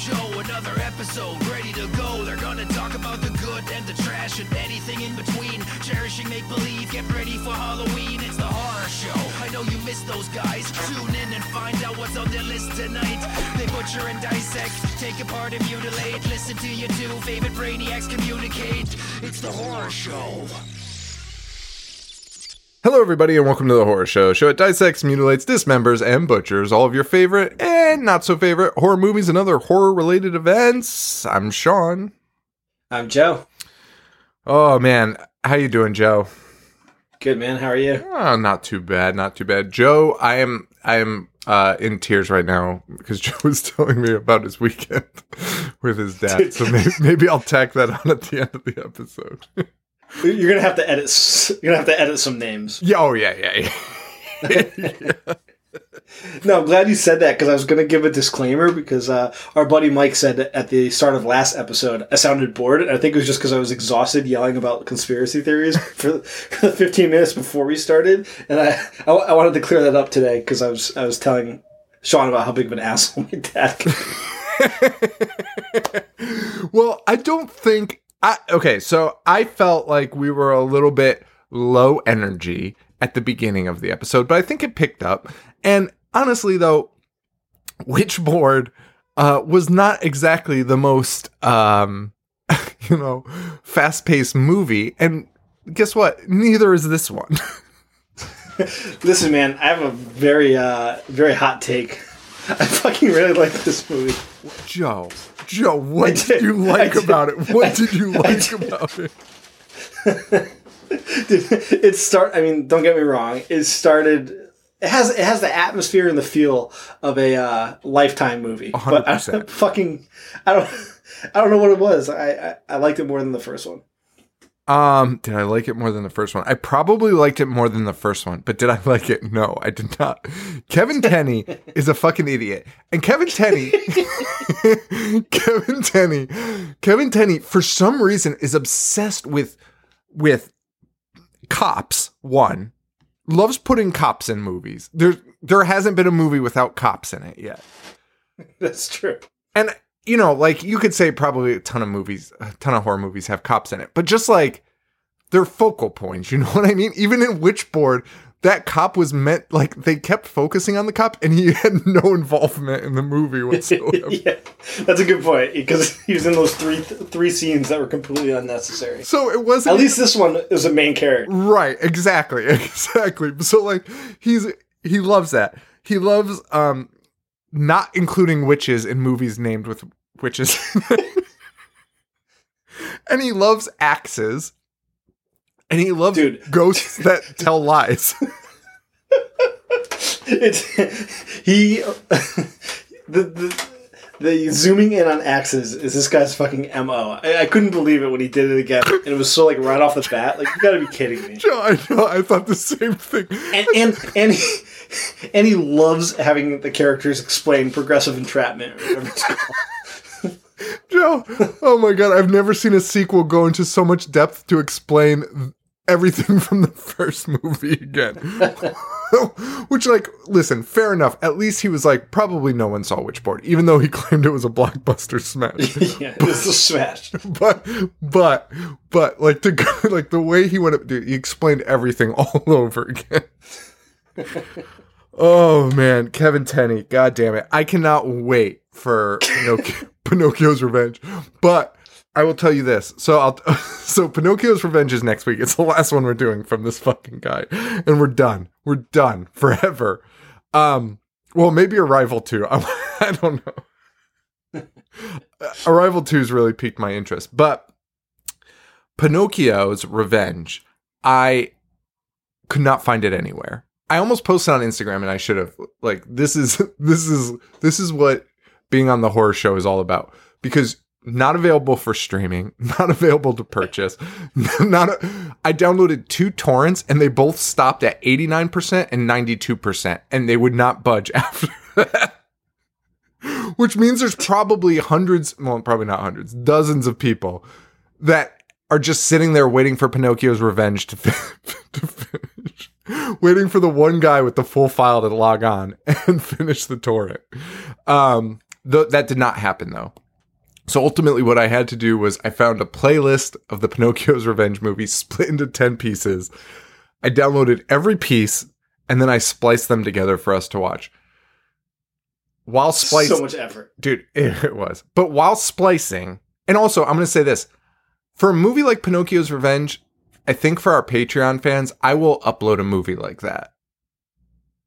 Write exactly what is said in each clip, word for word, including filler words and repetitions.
Joe, another episode ready to go. They're gonna talk about the good and the trash and anything in between. Cherishing make-believe, get ready for Halloween. It's the horror show, I know you miss those guys. Tune in and find out what's on their list tonight. They butcher and dissect, take apart and mutilate. Listen to your two favorite brainiacs communicate. It's the horror show. Hello, everybody, and welcome to The Horror Show. Show it dissects, mutilates, dismembers, and butchers all of your favorite and not-so-favorite horror movies and other horror-related events. I'm Sean. I'm Joe. Oh, man. How you doing, Joe? Good, man. How are you? Oh, not too bad. Not too bad. Joe, I am I am uh, in tears right now because Joe was telling me about his weekend with his dad. So maybe, maybe I'll tack that on at the end of the episode. You're gonna have to edit. You're gonna have to edit some names. Yeah. Oh yeah. Yeah. yeah. yeah. No, I'm glad you said that because I was gonna give a disclaimer because uh, our buddy Mike said at the start of last episode I sounded bored. And I think it was just because I was exhausted yelling about conspiracy theories for the fifteen minutes before we started, and I I, I wanted to clear that up today because I was I was telling Sean about how big of an asshole my dad can be. Well, I don't think. I, okay, so I felt like we were a little bit low energy at the beginning of the episode, but I think it picked up. And honestly, though, Witchboard uh, was not exactly the most, um, you know, fast-paced movie. And guess what? Neither is this one. Listen, man, I have a very, uh, very hot take. I fucking really like this movie. Joe. Joe, what did. did you like did. about it? What did you like did. about it? Dude, it start. I mean, don't get me wrong. It started. It has. It has the atmosphere and the feel of a uh, Lifetime movie. one hundred percent. But I fucking. I don't. I don't know what it was. I, I I liked it more than the first one. Um. Did I like it more than the first one? I probably liked it more than the first one. But did I like it? No, I did not. Kevin Tenney is a fucking idiot, and Kevin Tenney. Kevin Tenney, Kevin Tenney, for some reason, is obsessed with with cops. One loves putting cops in movies. There, there hasn't been a movie without cops in it yet. That's true. And you know, like you could say, probably a ton of movies, a ton of horror movies have cops in it. But just like they're focal points, you know what I mean? Even in Witchboard. That cop was meant, like, they kept focusing on the cop, and he had no involvement in the movie whatsoever. Yeah, that's a good point, because he was in those three three scenes that were completely unnecessary. So it wasn't... At least this one is a main character. Right, exactly, exactly. So, like, he's he loves that. He loves um, not including witches in movies named with witches. And he loves axes. And he loves Dude. ghosts that tell lies. It's he the, the the zooming in on axes is this guy's fucking M O. I, I couldn't believe it when he did it again, and it was so like right off the bat. Like you gotta be kidding me. Joe, I know. I thought the same thing. And and and he, and he loves having the characters explain progressive entrapment. Or whatever it's called. Joe, oh my god, I've never seen a sequel go into so much depth to explain everything from the first movie again. Which, like, listen, fair enough. At least he was like, probably no one saw Witchboard, even though he claimed it was a blockbuster smash. Yeah, but, it was a smash. But, but, but, like, the, like, the way he went up, dude, he explained everything all over again. Oh, man, Kevin Tenney, god damn it. I cannot wait for Pinocchio. Pinocchio's Revenge, but I will tell you this. So, I'll, so Pinocchio's Revenge is next week. It's the last one we're doing from this fucking guy, and we're done. We're done forever. Um, well, maybe Arrival two. I, I don't know. Arrival two has really piqued my interest, but Pinocchio's Revenge, I could not find it anywhere. I almost posted on Instagram, and I should have. Like this is this is this is what. Being on the horror show is all about because not available for streaming, not available to purchase. Not a, I downloaded two torrents and they both stopped at eighty-nine percent and ninety-two percent and they would not budge after that. Which means there's probably hundreds, well, probably not hundreds, dozens of people that are just sitting there waiting for Pinocchio's Revenge to, fin- to finish. Waiting for the one guy with the full file to log on and finish the torrent. Um, Th- that did not happen, though. So ultimately what I had to do was I found a playlist of the Pinocchio's Revenge movie split into ten pieces. I downloaded every piece, and then I spliced them together for us to watch. While splicing... So much effort. Dude, it was. But while splicing... And also, I'm going to say this. For a movie like Pinocchio's Revenge, I think for our Patreon fans, I will upload a movie like that.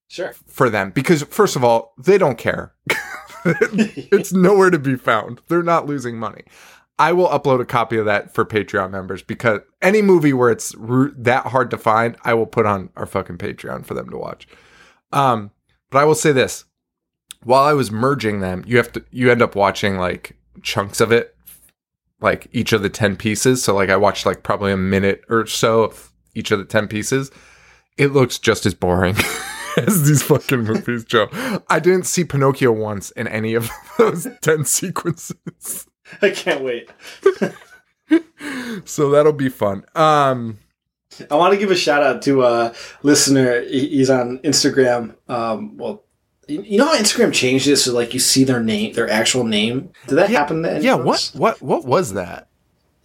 Sure. For them. Because, first of all, they don't care. It's nowhere to be found. They're not losing money. I will upload a copy of that for Patreon members, because any movie where it's r- that hard to find, I will put on our fucking Patreon for them to watch. Um, but I will say this. While I was merging them, you have to you end up watching like chunks of it, like each of the ten pieces. So like I watched like probably a minute or so of each of the ten pieces. It looks just as boring as these fucking movies, Joe. I didn't see Pinocchio once in any of those ten sequences. I can't wait. So that'll be fun. Um, I want to give a shout out to a listener. He's on Instagram. Um, well, you know how Instagram changed it so like you see their name, their actual name? Did that yeah, happen to anyone? Yeah, what, what what was that?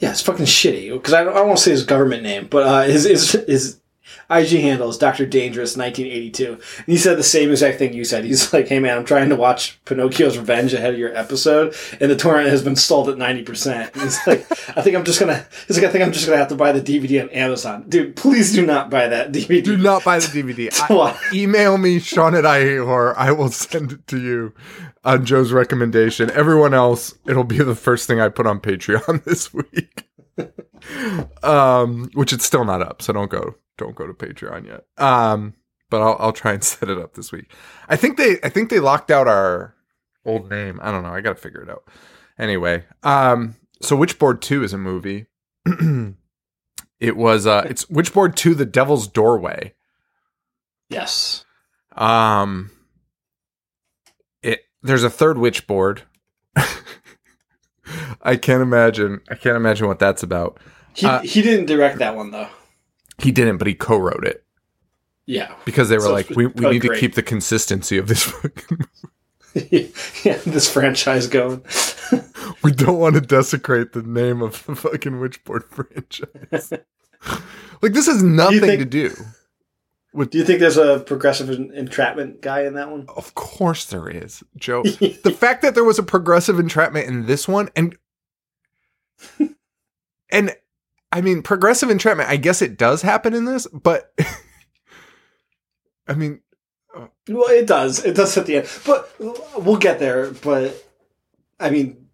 Yeah, it's fucking shitty. Because I, I don't want to say his government name, but uh, his, his his I G handle is Doctor Dangerous nineteen eighty-two. And he said the same exact thing you said. He's like, hey man, I'm trying to watch Pinocchio's Revenge ahead of your episode, and the torrent has been stalled at ninety percent. And he's like, I think I'm just going to He's like, I think I'm just going to have to buy the D V D on Amazon. Dude, please do not buy that D V D. Do not buy the D V D. I, email me, Sean at I Hate Horror. I will send it to you on Joe's recommendation. Everyone else, it'll be the first thing I put on Patreon this week. um, which it's still not up, so don't go. Don't go to Patreon yet. Um, but I'll I'll try and set it up this week. I think they I think they locked out our old name. I don't know. I got to figure it out. Anyway, um, so Witchboard two is a movie. It was uh, it's Witchboard two: The Devil's Doorway. Yes. Um. It there's a third Witchboard. I can't imagine. I can't imagine what that's about. He uh, he didn't direct that one though. He didn't, but he co-wrote it. Yeah. Because they were so like, we, we need great. to keep the consistency of this fucking movie. Yeah, this franchise going. We don't want to desecrate the name of the fucking Witchboard franchise. Like, this has nothing do think, to do with... Do you think there's a progressive entrapment guy in that one? Of course there is, Joe. The fact that there was a progressive entrapment in this one, and... and... I mean, progressive entrapment, I guess it does happen in this, but, I mean. Uh, well, it does. It does at the end. But we'll get there. But, I mean,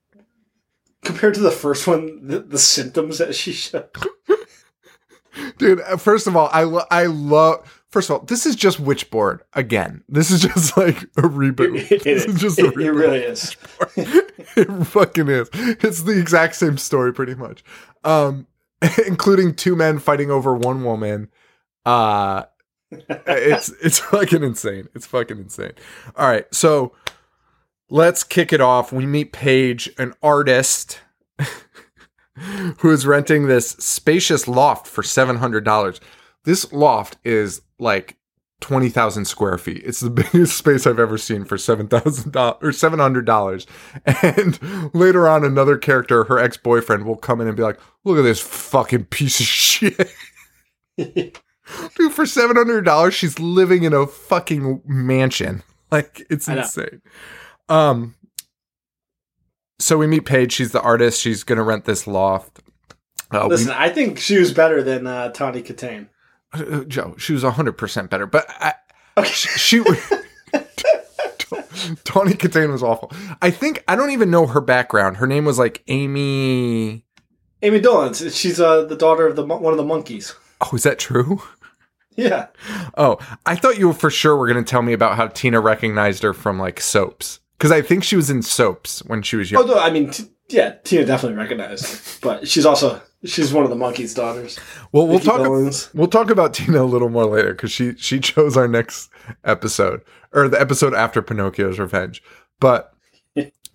compared to the first one, the, the symptoms that she showed. Dude, first of all, I, lo- I love, first of all, this is just Witchboard again. This is just like a reboot. It, it, this is just it, a reboot. It really is. It fucking is. It's the exact same story pretty much. Um. Including two men fighting over one woman. Uh, it's it's fucking insane. It's fucking insane. All right, so let's kick it off. We meet Paige, an artist who is renting this spacious loft for seven hundred dollars. This loft is like twenty thousand square feet. It's the biggest space I've ever seen for seven thousand dollars or seven hundred dollars. And later on, another character, her ex-boyfriend, will come in and be like, look at this fucking piece of shit. Dude, for seven hundred dollars, she's living in a fucking mansion. Like, it's insane. Um, so we meet Paige. She's the artist. She's going to rent this loft. Uh, Listen, we- I think she was better than uh, Tawny Kitaen. Joe, she was one hundred percent better, but I, okay. she, she Tawny Kitaen was awful. I think, I don't even know her background. Her name was like Amy... Amy Dolenz. She's uh, the daughter of the one of the monkeys. Oh, is that true? Yeah. Oh, I thought you for sure were going to tell me about how Tina recognized her from like soaps. Because I think she was in soaps when she was young. Oh, no, I mean, t- yeah, Tina definitely recognized her, but she's also... She's one of the monkey's daughters. Well, we'll talk, we'll talk about Tina a little more later because she, she chose our next episode, or the episode after Pinocchio's Revenge. But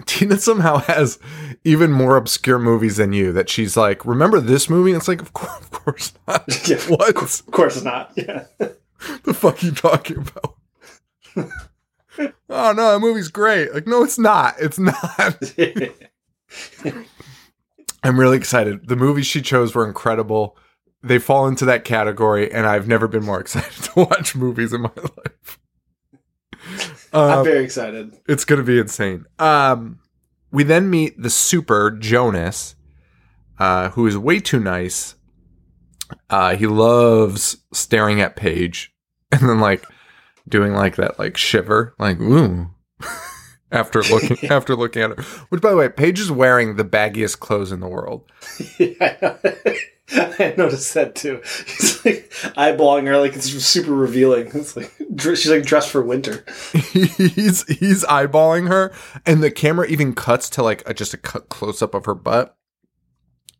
Tina somehow has even more obscure movies than you that she's like, remember this movie? And it's like, of course, of course not. Yeah, what? Of course not. Yeah. The fuck are you talking about? oh, no, that movie's great. Like, no, it's not. It's not. I'm really excited. The movies she chose were incredible. They fall into that category, and I've never been more excited to watch movies in my life. Um, I'm very excited. It's going to be insane. Um, we then meet the super Jonas, uh, who is way too nice. Uh, he loves staring at Paige and then, like, doing, like, that, like, shiver, like, ooh, after looking after looking at her. Which, by the way, Paige is wearing the baggiest clothes in the world. Yeah, I noticed that, too. She's, like, eyeballing her, like, it's super revealing. It's like she's, like, dressed for winter. he's he's eyeballing her, and the camera even cuts to, like, a, just a close-up of her butt.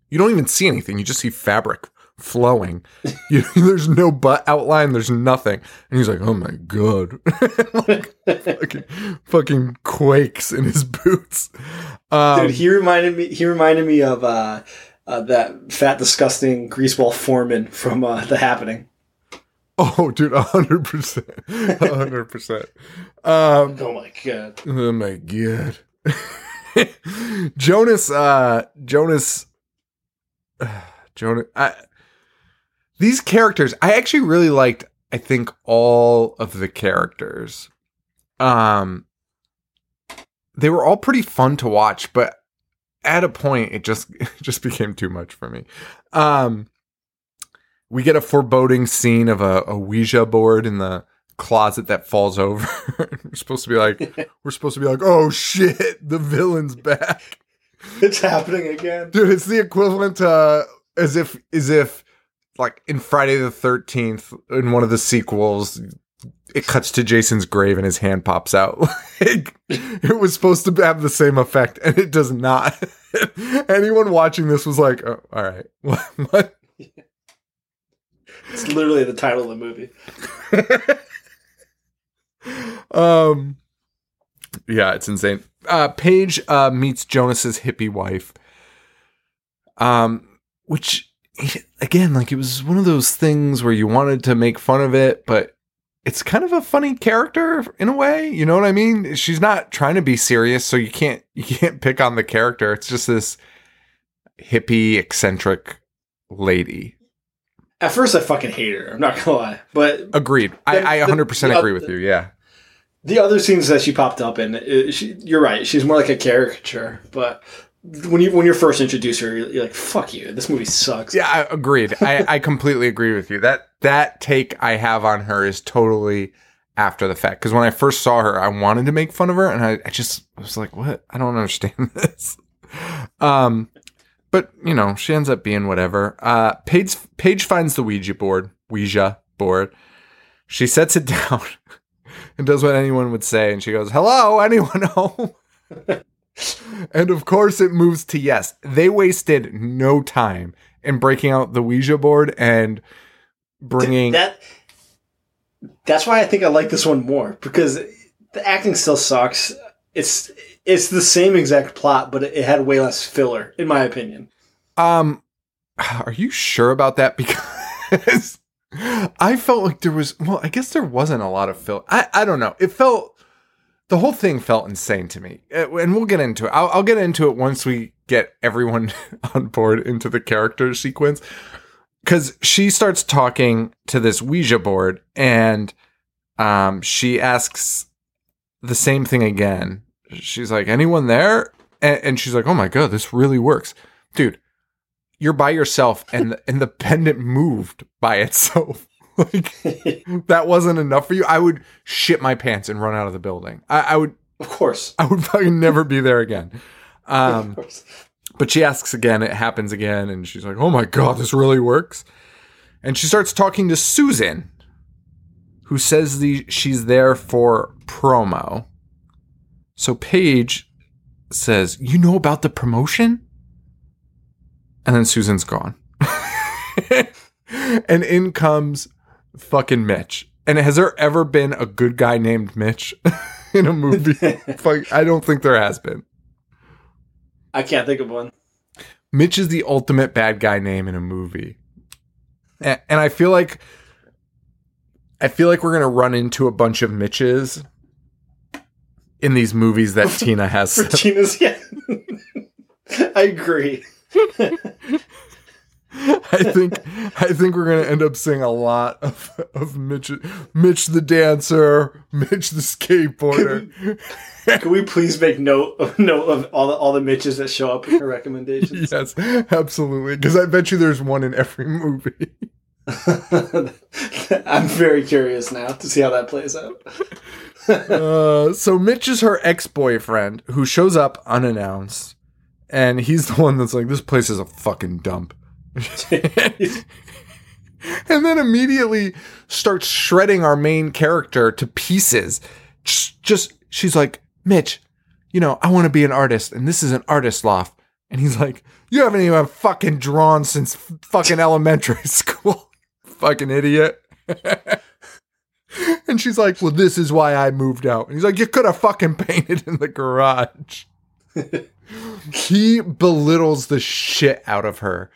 You don't even see anything. You just see fabric flowing. You, there's no butt outline, there's nothing, and he's like, oh my god. Like, fucking, fucking quakes in his boots. um, dude he reminded me he reminded me of uh, uh that fat disgusting greaseball foreman from uh The Happening. Oh dude, one hundred percent one hundred percent. Um oh my god oh my god Jonas uh Jonas uh, Jonas I These characters, I actually really liked, I think, all of the characters. Um, they were all pretty fun to watch, but at a point, it just it just became too much for me. Um, we get a foreboding scene of a, a Ouija board in the closet that falls over. we're supposed to be like, we're supposed to be like, oh shit, the villain's back. It's happening again, dude. It's the equivalent to uh, as if as if. Like, in Friday the thirteenth, in one of the sequels, it cuts to Jason's grave and his hand pops out. Like, it was supposed to have the same effect, and it does not. Anyone watching this was like, oh, all right. What? What? It's literally the title of the movie. um, Yeah, it's insane. Uh, Paige uh, meets Jonas's hippie wife, um, which... Again, like, it was one of those things where you wanted to make fun of it, but it's kind of a funny character in a way. You know what I mean? She's not trying to be serious, so you can't you can't pick on the character. It's just this hippie, eccentric lady. At first, I fucking hate her. I'm not gonna lie, but agreed. The, I, I one hundred percent the, the, agree with the, you. Yeah. The other scenes that she popped up in, it, she, you're right. She's more like a caricature, but. When you when you're first introduced her, you're, you're like, "Fuck you! This movie sucks." Yeah, I agreed. I, I completely agree with you. That that take I have on her is totally after the fact. Because when I first saw her, I wanted to make fun of her, and I, I just I was like, "What? I don't understand this." Um, but you know, she ends up being whatever. Uh, Paige Paige finds the Ouija board. Ouija board. She sets it down and does what anyone would say, and she goes, "Hello, anyone home?" And of course it moves to yes. They wasted no time in breaking out the Ouija board and bringing... That, that's why I think I like this one more, because the acting still sucks. It's it's the same exact plot, but it had way less filler, in my opinion. Um, are you sure about that? Because I felt like there was... Well, I guess there wasn't a lot of filler. I, I don't know. It felt... The whole thing felt insane to me, and we'll get into it. I'll, I'll get into it once we get everyone on board into the character sequence, because she starts talking to this Ouija board, and um, she asks the same thing again. She's like, anyone there? And, and she's like, oh, my God, this really works. Dude, you're by yourself, and the, and the pendant moved by itself. Like, that wasn't enough for you. I would shit my pants and run out of the building. I, I would, of course, I would fucking never be there again. Um, but she asks again, it happens again. And she's like, oh my God, this really works. And she starts talking to Susan, who says the, she's there for promo. So Paige says, you know about the promotion? And then Susan's gone. And in comes fucking Mitch. And has there ever been a good guy named Mitch in a movie? Fuck, I don't think there has been. I can't think of one. Mitch is the ultimate bad guy name in a movie. And, and I feel like I feel like we're going to run into a bunch of Mitches in these movies that Tina has. For Tina's, yeah. I agree. I think I think we're gonna end up seeing a lot of of Mitch, Mitch the dancer, Mitch the skateboarder. Can, can we please make note of note of all the all the Mitches that show up in our recommendations? Yes, absolutely. Because I bet you there's one in every movie. I'm very curious now to see how that plays out. uh, so Mitch is her ex-boyfriend who shows up unannounced, and he's the one that's like, "This place is a fucking dump." And then immediately starts shredding our main character to pieces. Just, just she's like, "Mitch, you know, I want to be an artist, and this is an artist loft." And he's like, "You haven't even fucking drawn since fucking elementary school, fucking idiot." And she's like, "Well, this is why I moved out." And he's like, "You could have fucking painted in the garage." He belittles the shit out of her.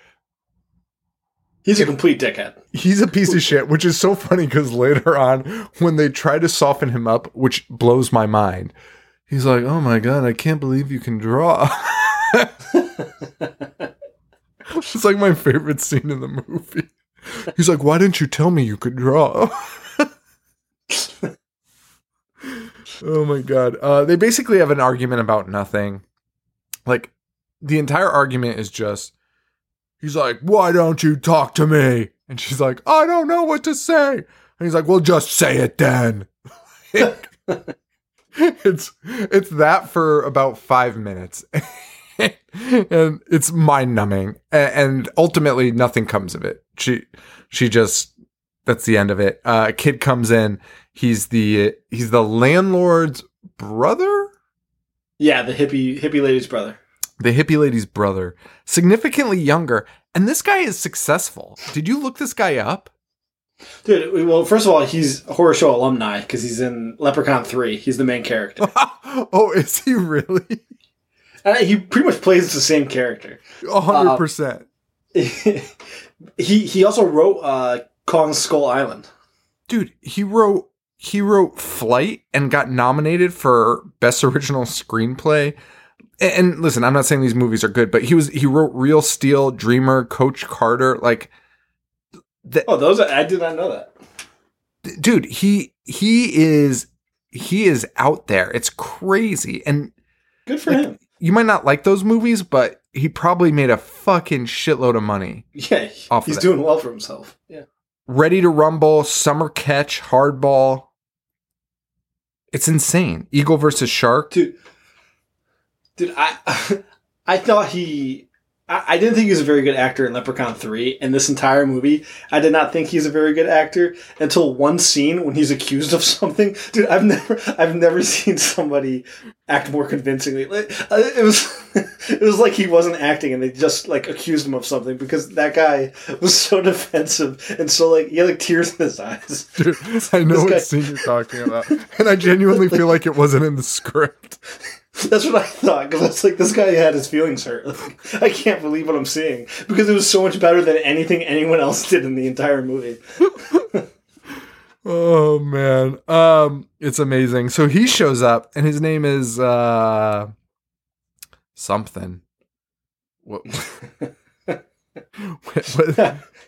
He's a complete dickhead. He's a piece of shit, which is so funny because later on, when they try to soften him up, which blows my mind, he's like, "Oh my God, I can't believe you can draw." It's like my favorite scene in the movie. He's like, "Why didn't you tell me you could draw?" Oh my God. Uh, they basically have an argument about nothing. Like, the entire argument is just, he's like, "Why don't you talk to me?" And she's like, "I don't know what to say." And he's like, "Well, just say it then." it's it's that for about five minutes. And it's mind-numbing. And ultimately, nothing comes of it. She she just, that's the end of it. Uh, a kid comes in. He's the he's the landlord's brother? Yeah, the hippie hippie lady's brother. The hippie lady's brother, significantly younger, and this guy is successful. Did you look this guy up? Dude, well, first of all, he's a horror show alumni because he's in Leprechaun three. He's the main character. Oh, is he really? Uh, he pretty much plays the same character. one hundred percent. Uh, he he also wrote uh, Kong's Skull Island. Dude, he wrote, he wrote Flight and got nominated for Best Original Screenplay. And listen, I'm not saying these movies are good, but he was he wrote Real Steel, Dreamer, Coach Carter, like. The, oh, those are, I did not know that. Dude, he he is he is out there. It's crazy, and good for like, him. You might not like those movies, but he probably made a fucking shitload of money. Yeah, off he's of doing well for himself. Yeah. Ready to Rumble, Summer Catch, Hardball. It's insane. Eagle versus Shark, dude. Dude, I I thought he... I, I didn't think he was a very good actor in Leprechaun three. And this entire movie, I did not think he's a very good actor until one scene when he's accused of something. Dude, I've never I've never seen somebody act more convincingly. It was it was like he wasn't acting and they just like accused him of something because that guy was so defensive and so like, he had like tears in his eyes. Dude, I know what scene you're talking about. And I genuinely feel like it wasn't in the script. That's what I thought, because I was like, this guy had his feelings hurt. Like, I can't believe what I'm seeing, because it was so much better than anything anyone else did in the entire movie. Oh, man. Um, it's amazing. So he shows up, and his name is uh, something. What? wait, wait,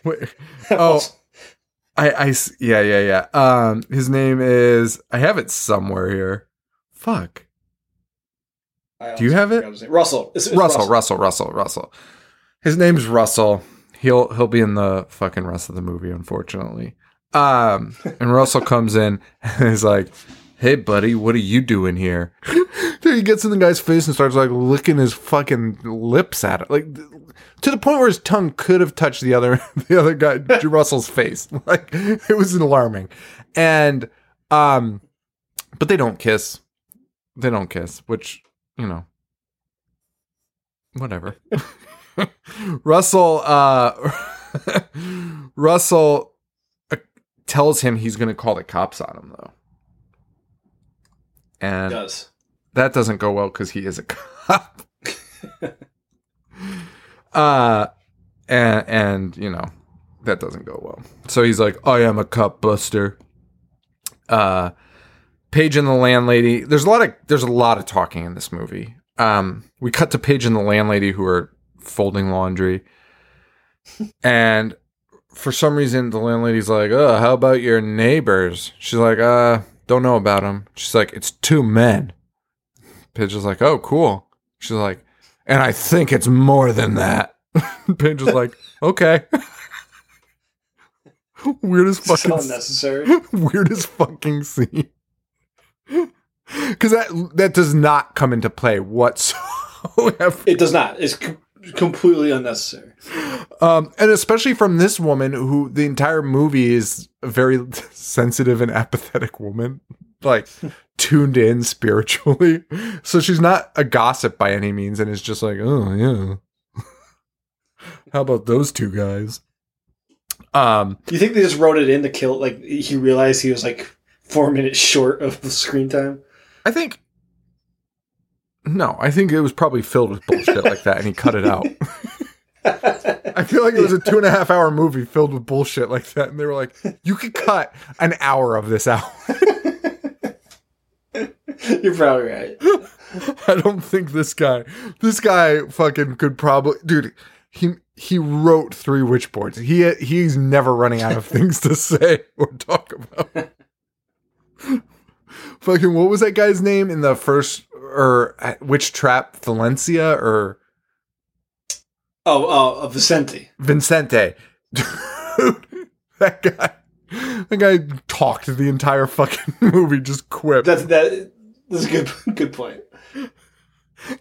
wait. Oh, I, I, yeah, yeah, yeah. Um, his name is, I have it somewhere here. Fuck. Do you have it? Russell. It's, it's Russell. Russell. Russell. Russell. Russell. His name's Russell. He'll he'll be in the fucking rest of the movie, unfortunately. Um, and Russell comes in and he's like, "Hey, buddy, what are you doing here?" He gets in the guy's face and starts like licking his fucking lips at it, like to the point where his tongue could have touched the other the other guy, Russell's face. Like, it was alarming. And um, but they don't kiss. They don't kiss, which. You know, whatever. Russell, uh, Russell uh, tells him he's going to call the cops on him, though. And does. That doesn't go well because he is a cop. uh, and, and, you know, that doesn't go well. So he's like, "I am a cop buster." Uh, Paige and the landlady. There's a lot of there's a lot of talking in this movie. Um, we cut to Paige and the landlady who are folding laundry, and for some reason the landlady's like, "Oh, how about your neighbors?" She's like, "Uh, don't know about them." She's like, "It's two men." Paige is like, "Oh, cool." She's like, "And I think it's more than that." Paige is like, "Okay." Weirdest fucking so unnecessary. Weirdest fucking scene. Because that that does not come into play whatsoever. It does not. It's com- completely unnecessary. Um, and especially from this woman, who the entire movie is a very sensitive and apathetic woman, like tuned in spiritually. So she's not a gossip by any means, and is just like, oh yeah, how about those two guys? Um, you think they just wrote it in to kill? Like he realized he was like four minutes short of screen time? I think no. I think it was probably filled with bullshit like that, and he cut it out. I feel like it was a two and a half hour movie filled with bullshit like that, and they were like, "You could cut an hour of this out." You're probably right. I don't think this guy. This guy fucking could probably, dude. He he wrote three Witchboards. He he's never running out of things to say or talk about. Fucking, what was that guy's name in the first or Witchtrap? Valencia or oh, uh, Vicente. Vicente, dude, that guy. That guy talked the entire fucking movie, just quipped. That's that. That's a good good point.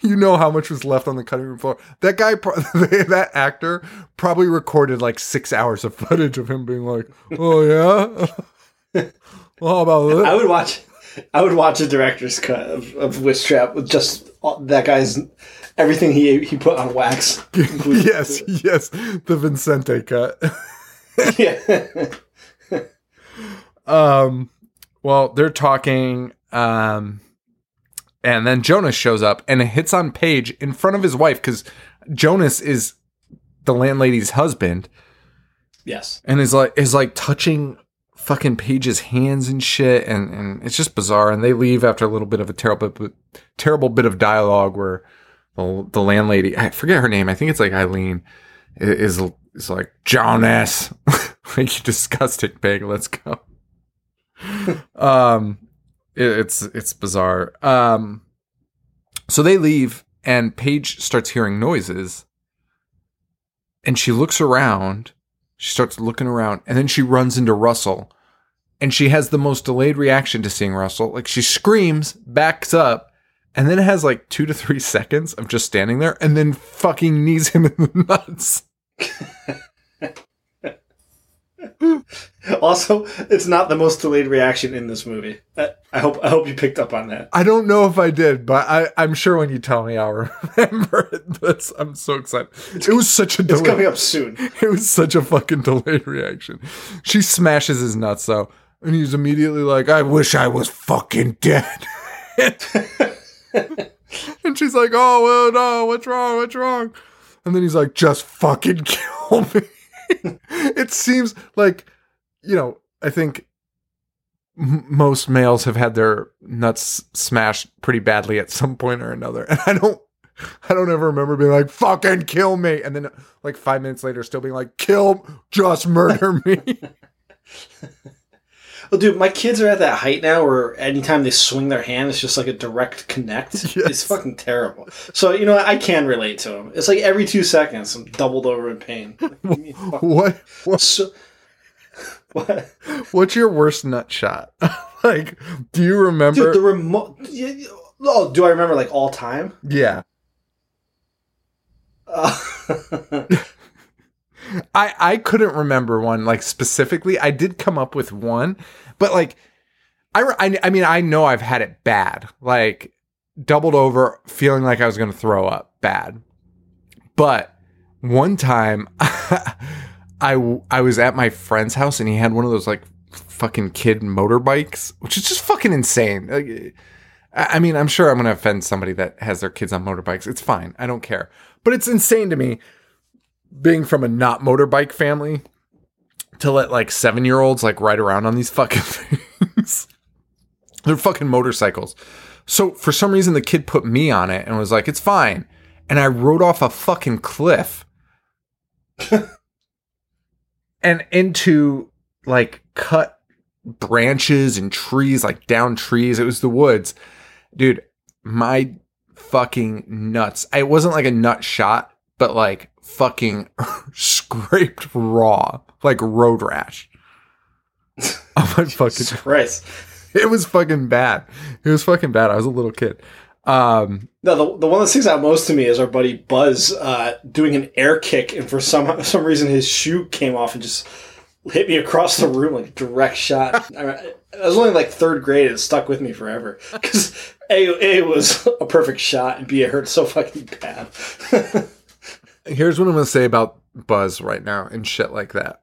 You know how much was left on the cutting room floor. That guy, that actor, probably recorded like six hours of footage of him being like, "Oh yeah." Well, how about this? I would watch. I would watch a director's cut of, of Witchtrap with just all, that guy's everything he he put on wax. Yes, yes, the Vicente cut. Yeah. Um, well, they're talking, um, and then Jonas shows up and hits on Paige in front of his wife, because Jonas is the landlady's husband. Yes. And is like, is like touching fucking Paige's hands and shit. And, and it's just bizarre. And they leave after a little bit of a terrible, terrible bit of dialogue where the, the landlady, I forget her name. I think it's like Eileen is, is like, Jonas, like, you disgusting pig. Let's go. um it, it's it's bizarre. Um so they leave and Paige starts hearing noises, and she looks around, she starts looking around, and then she runs into Russell, and she has the most delayed reaction to seeing Russell. Like, she screams, backs up, and then has like two to three seconds of just standing there, and then fucking knees him in the nuts. Also, it's not the most delayed reaction in this movie. I, I hope I hope you picked up on that. I don't know if I did, but I, I'm sure when you tell me, I'll remember it. That's, I'm so excited. It's, it was such a delayed. It's coming up soon. It was such a fucking delayed reaction. She smashes his nuts, though, and he's immediately like, I wish I was fucking dead. And she's like, oh, well, no, what's wrong, what's wrong? And then he's like, just fucking kill me. It seems like, you know, I think m- most males have had their nuts smashed pretty badly at some point or another. And I don't, I don't ever remember being like, fucking kill me. And then like five minutes later, still being like, kill, just murder me. Well, dude, my kids are at that height now where anytime they swing their hand, it's just like a direct connect. Yes. It's fucking terrible. So, you know, I can relate to them. It's like every two seconds, I'm doubled over in pain. Like, what? What? So, what? What's your worst nut shot? Like, do you remember? Dude, the remote. Oh, do I remember like all time? Yeah. Uh, I, I couldn't remember one, like, specifically. I did come up with one, but, like, I, I, I mean, I know I've had it bad. Like, doubled over, feeling like I was going to throw up bad. But one time, I, I was at my friend's house, and he had one of those, like, fucking kid motorbikes, which is just fucking insane. Like, I, I mean, I'm sure I'm going to offend somebody that has their kids on motorbikes. It's fine. I don't care. But it's insane to me, being from a not motorbike family, to let like seven year olds like ride around on these fucking things. They're fucking motorcycles. So for some reason, the kid put me on it and was like, it's fine. And I rode off a fucking cliff and into like cut branches and trees, like down trees. It was the woods. Dude, my fucking nuts. It wasn't like a nut shot, but like fucking scraped raw, like road rash. Oh my fucking Christ. It was fucking bad. It was fucking bad. I was a little kid. Um, no, the the one that sticks out most to me is our buddy Buzz uh, doing an air kick, and for some some reason his shoe came off and just hit me across the room like a direct shot. I mean, I was only like third grade, and it stuck with me forever because A, it was a perfect shot, and B, it hurt so fucking bad. Here's what I'm gonna say about Buzz right now and shit like that.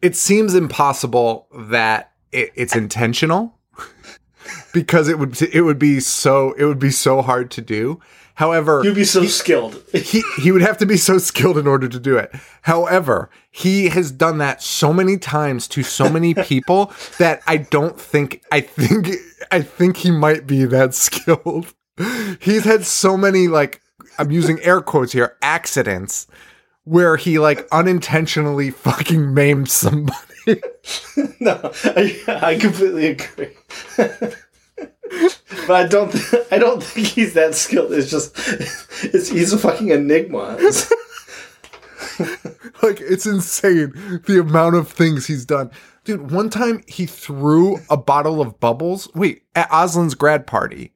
It seems impossible that it, it's intentional. Because it would it would be so it would be so hard to do. However, you'd be so he, skilled. he he would have to be so skilled in order to do it. However, he has done that so many times to so many people that I don't think I think I think he might be that skilled. He's had so many, like, I'm using air quotes here, accidents where he like unintentionally fucking maimed somebody. No, I, I completely agree. But I don't, th- I don't think he's that skilled. It's just, it's, he's a fucking enigma. It's like, it's insane the amount of things he's done, dude. One time he threw a bottle of bubbles. Wait, at Oslin's grad party.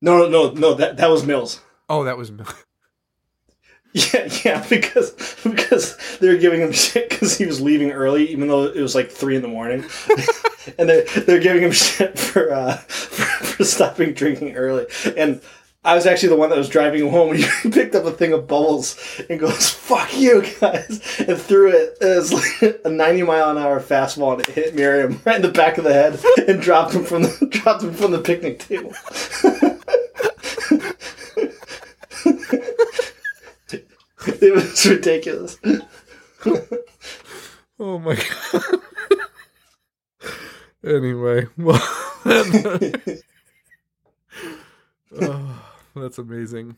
No, no, no, no. That that was Mills. Oh, that was Mills. Yeah, yeah, because because they were giving him shit because he was leaving early, even though it was like three in the morning, and they're they're giving him shit for, uh, for for stopping drinking early. And I was actually the one that was driving home, and he picked up a thing of bubbles and goes, "Fuck you guys," and threw it as like a ninety mile an hour fastball, and it hit Miriam right in the back of the head and dropped him from the dropped him from the picnic table. It was ridiculous. Oh my god. Anyway, well, oh, that's amazing.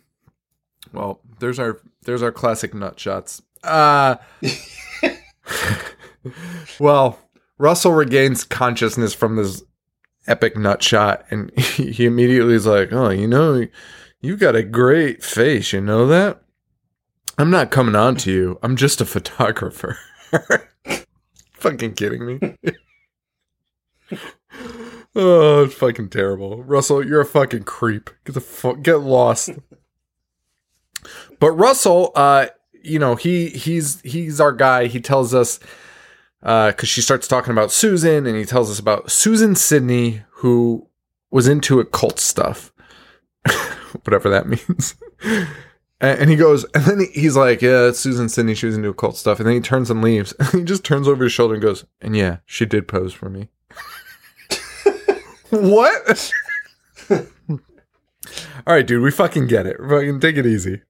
Well, there's our there's our classic nut shots. Uh, well, Russell regains consciousness from this epic nut shot, and he, he immediately is like, "Oh, you know, you got a great face. You know that." I'm not coming on to you. I'm just a photographer. Fucking kidding me? Oh, it's fucking terrible. Russell, you're a fucking creep. Get the fuck, get lost. But Russell, uh, you know, he he's he's our guy. He tells us uh, because she starts talking about Susan, and he tells us about Susan Sidney, who was into occult stuff, whatever that means. And he goes, and then he's like, yeah, it's Susan Sidney. She was into occult stuff. And then he turns and leaves. And he just turns over his shoulder and goes, and yeah, she did pose for me. What? All right, dude, we fucking get it. Fucking take it easy.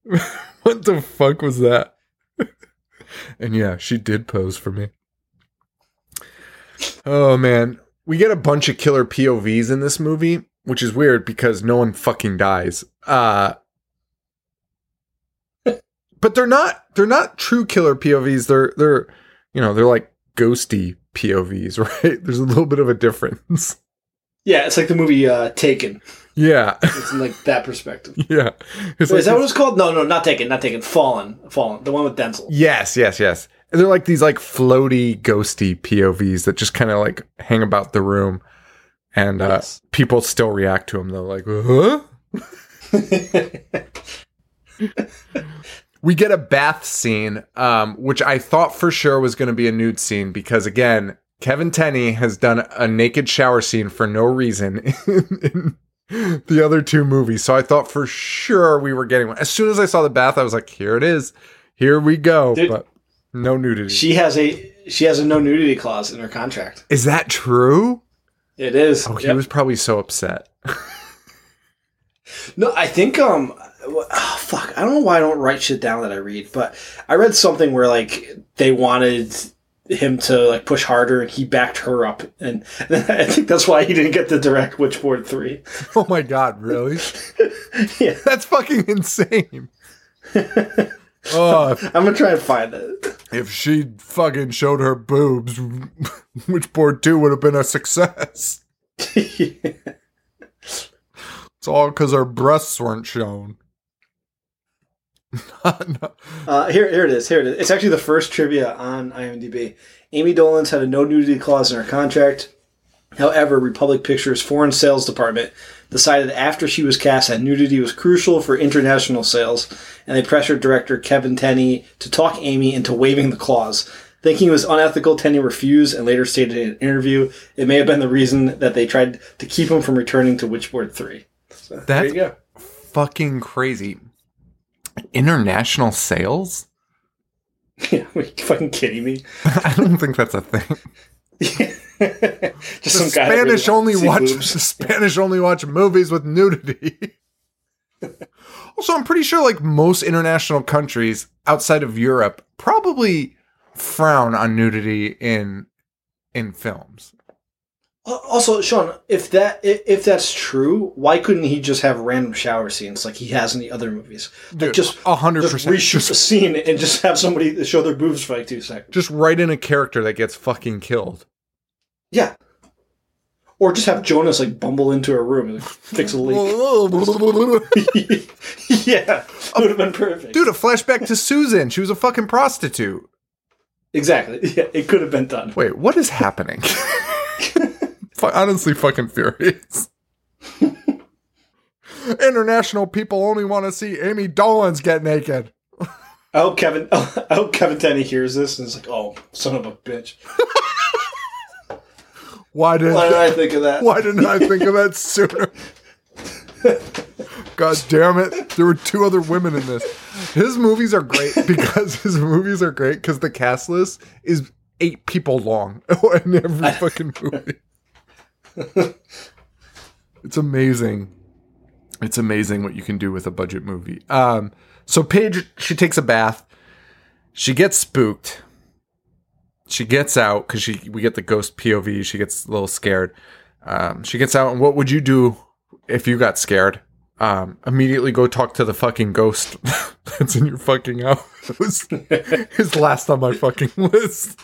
What the fuck was that? And yeah, she did pose for me. Oh, man. We get a bunch of killer P O Vs in this movie, which is weird because no one fucking dies. Uh... But they're not they're not true killer P O Vs. They're they're you know, they're like ghosty P O Vs, right? There's a little bit of a difference. Yeah, it's like the movie uh, Taken. Yeah. It's in like that perspective. Yeah. Wait, like, is that what it's called? No, no, not Taken, not Taken. Fallen. Fallen. The one with Denzel. Yes, yes, yes. And they're like these like floaty, ghosty P O Vs that just kind of like hang about the room, and uh, yes. People still react to them though, like, huh? We get a bath scene, um, which I thought for sure was going to be a nude scene because, again, Kevin Tenney has done a naked shower scene for no reason in, in the other two movies. So I thought for sure we were getting one. As soon as I saw the bath, I was like, here it is. Here we go. Dude, but no nudity. She has a she has a no nudity clause in her contract. Is that true? It is. Oh, yep. He was probably so upset. No, I think... um. Oh, fuck, I don't know why I don't write shit down that I read, but I read something where like they wanted him to like push harder, and he backed her up, and, and I think that's why he didn't get to direct Witchboard three. Oh my god, really? Yeah, that's fucking insane. Oh, if, I'm gonna try and find it. If she fucking showed her boobs, Witchboard two would have been a success. Yeah. It's all because her breasts weren't shown. No. Uh, here, here it is. Here it is. It's actually the first trivia on IMDb. Amy Dolenz had a no nudity clause in her contract. However, Republic Pictures' foreign sales department decided after she was cast that nudity was crucial for international sales, and they pressured director Kevin Tenney to talk Amy into waiving the clause. Thinking it was unethical, Tenney refused and later stated in an interview it may have been the reason that they tried to keep him from returning to Witchboard three. So, that's there you go. Fucking crazy. International sales? Yeah, are you fucking kidding me? I don't think that's a thing. Yeah. Just some guy Spanish really only watch Spanish yeah. only watch movies with nudity. Also, I'm pretty sure like most international countries outside of Europe probably frown on nudity in in films. Also, Sean, if that if that's true, why couldn't he just have random shower scenes like he has in the other movies? Like Dude, just one hundred percent. Just reshoot the scene and just have somebody show their boobs for like two seconds. Just write in a character that gets fucking killed. Yeah. Or just have Jonas like bumble into a room and like, fix a leak. Yeah. It would have been perfect. Dude, a flashback to Susan. She was a fucking prostitute. Exactly. Yeah, it could have been done. Wait, what is happening? Honestly, fucking furious. International people only want to see Amy Dolenz get naked. I hope Kevin, I hope Kevin Tenney hears this and is like, "Oh, son of a bitch." Why didn't, why didn't I think of that? Why didn't I think of that sooner? God damn it! There were two other women in this. His movies are great because his movies are great because the cast list is eight people long in every fucking movie. It's amazing. It's amazing what you can do with a budget movie. Um, so Paige, she takes a bath. She gets spooked. She gets out because she we get the ghost P O V. She gets a little scared. Um, she gets out, and what would you do if you got scared? Um, immediately go talk to the fucking ghost that's in your fucking house. It was his last on my fucking list.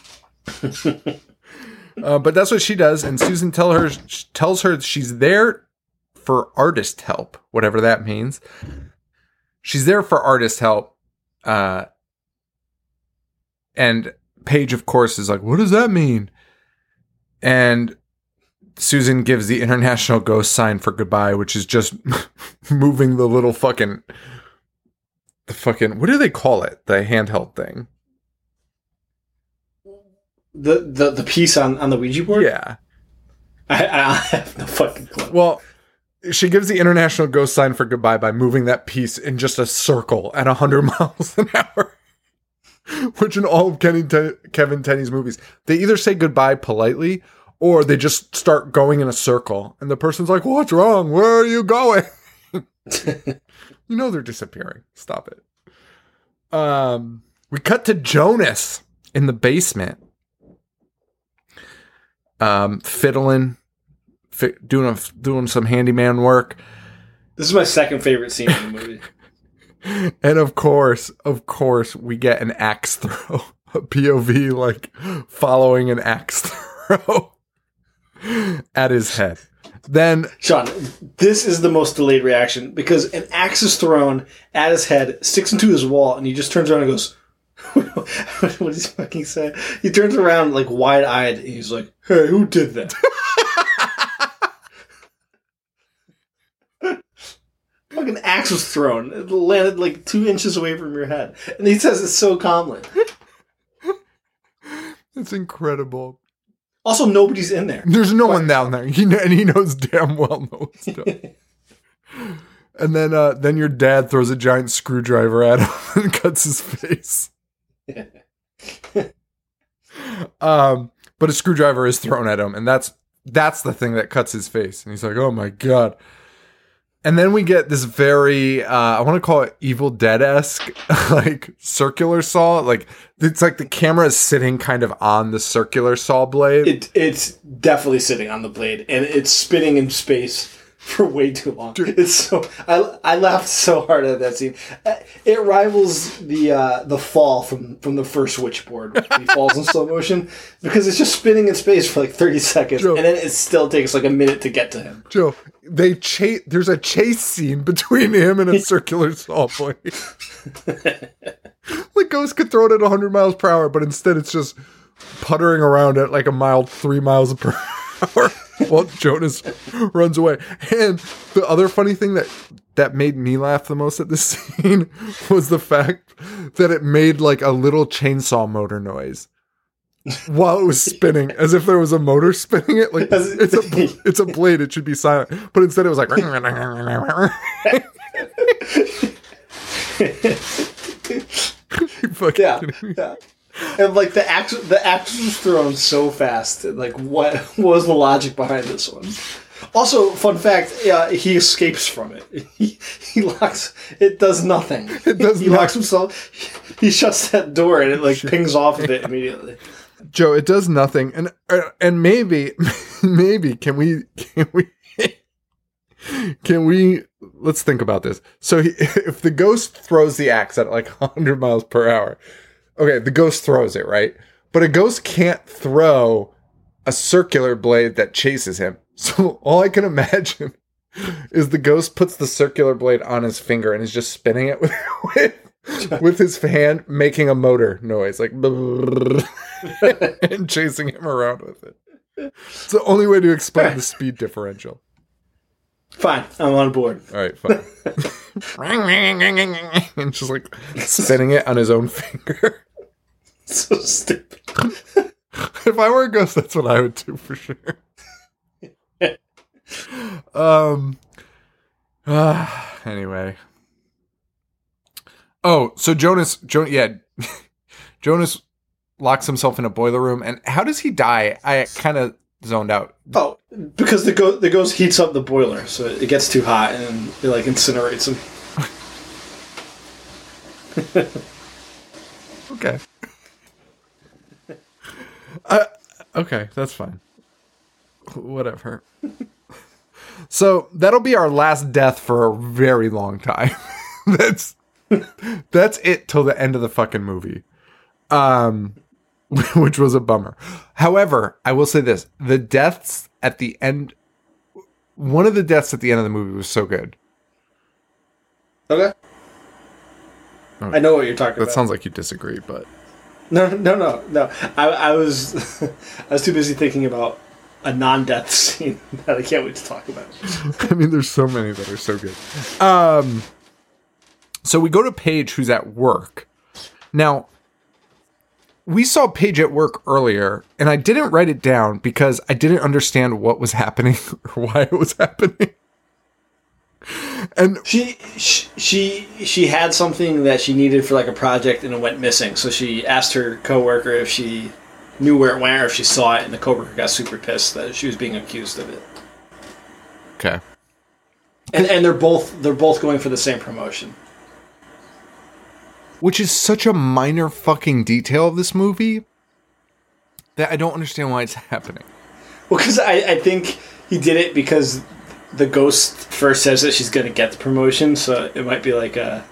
Uh, but that's what she does, and Susan tell her, tells her she's there for artist help, whatever that means. She's there for artist help, uh, and Paige, of course, is like, what does that mean? And Susan gives the international ghost sign for goodbye, which is just moving the little fucking, the fucking, what do they call it? The handheld thing. The, the the piece on, on the Ouija board? Yeah. I, I have no fucking clue. Well, she gives the international ghost sign for goodbye by moving that piece in just a circle at one hundred miles an hour. Which in all of Kenny Ten- Kevin Tenney's movies, they either say goodbye politely or they just start going in a circle. And the person's like, what's wrong? Where are you going? You know they're disappearing. Stop it. Um, we cut to Jonas in the basement. Um, fiddling, fi- doing a, doing some handyman work. This is my second favorite scene in the movie. And of course, of course, we get an axe throw, a P O V like following an axe throw at his head. Then, Sean, this is the most delayed reaction because an axe is thrown at his head, sticks into his wall, and he just turns around and goes. What did he fucking say? He turns around like wide-eyed and he's like, hey, who did that? Fucking axe was thrown. It landed like two inches away from your head. And he says it so calmly. It's incredible. Also, nobody's in there. There's no but- one down there. He kn- and he knows damn well no one's down there. And then uh, then your dad throws a giant screwdriver at him and cuts his face. um, but a screwdriver is thrown at him, and that's that's the thing that cuts his face. And he's like, oh, my God. And then we get this very, uh, I want to call it Evil Dead-esque, like, circular saw. Like, it's like the camera is sitting kind of on the circular saw blade. It, it's definitely sitting on the blade, and it's spinning in space for way too long. Dude. It's so, I, I laughed so hard at that scene. It rivals the uh, the fall from, from the first Witchboard, when he falls in slow motion, because it's just spinning in space for like thirty seconds, Joe. And then it still takes like a minute to get to him. Joe. They chase. There's a chase scene between him and a circular saw blade. Like ghosts could throw it at one hundred miles per hour, but instead it's just puttering around at like a mile, three miles per hour while Jonas runs away. And the other funny thing that that made me laugh the most at this scene was the fact that it made like a little chainsaw motor noise while it was spinning, as if there was a motor spinning it. Like it's a it's a blade, it should be silent, but instead it was like yeah, yeah. And like the axe the axe was thrown so fast. Like what, what was the logic behind this one? Also, fun fact, yeah, he escapes from it. He, he locks... It does nothing. It does he not. locks himself... He shuts that door and it, like, pings off of it immediately. Joe, it does nothing. And and maybe... Maybe, can we... Can we... Can we... Let's think about this. So, he, if the ghost throws the axe at, like, one hundred miles per hour... Okay, the ghost throws it, right? But a ghost can't throw a circular blade that chases him. So all I can imagine is the ghost puts the circular blade on his finger and is just spinning it with with, with his hand, making a motor noise, like, and chasing him around with it. It's the only way to explain the speed differential. Fine, I'm on board. All right, fine. And just like spinning it on his own finger. So stupid. If I were a ghost, that's what I would do for sure. Um. Uh, anyway. Oh, so Jonas, jo- yeah, Jonas locks himself in a boiler room, and how does he die? I kind of zoned out. Oh, because the go- the ghost heats up the boiler, so it gets too hot and it like incinerates him. Okay. Uh, okay, that's fine. Whatever. So that'll be our last death for a very long time. That's that's it till the end of the fucking movie, um, which was a bummer. However, I will say this: the deaths at the end, one of the deaths at the end of the movie was so good. Okay, I know what you're talking that about. That sounds like you disagree, but no, no, no, no. I, I was I was too busy thinking about a non-death scene that I can't wait to talk about. I mean, there's so many that are so good. Um, so we go to Paige, who's at work. Now, we saw Paige at work earlier, and I didn't write it down because I didn't understand what was happening or why it was happening. And she, she she she had something that she needed for like a project, and it went missing. So she asked her coworker if she knew where it went or if she saw it, and the coworker got super pissed that she was being accused of it. Okay. And and they're both they're both going for the same promotion. Which is such a minor fucking detail of this movie that I don't understand why it's happening. Well, because I, I think he did it because the ghost first says that she's going to get the promotion, so it might be like a...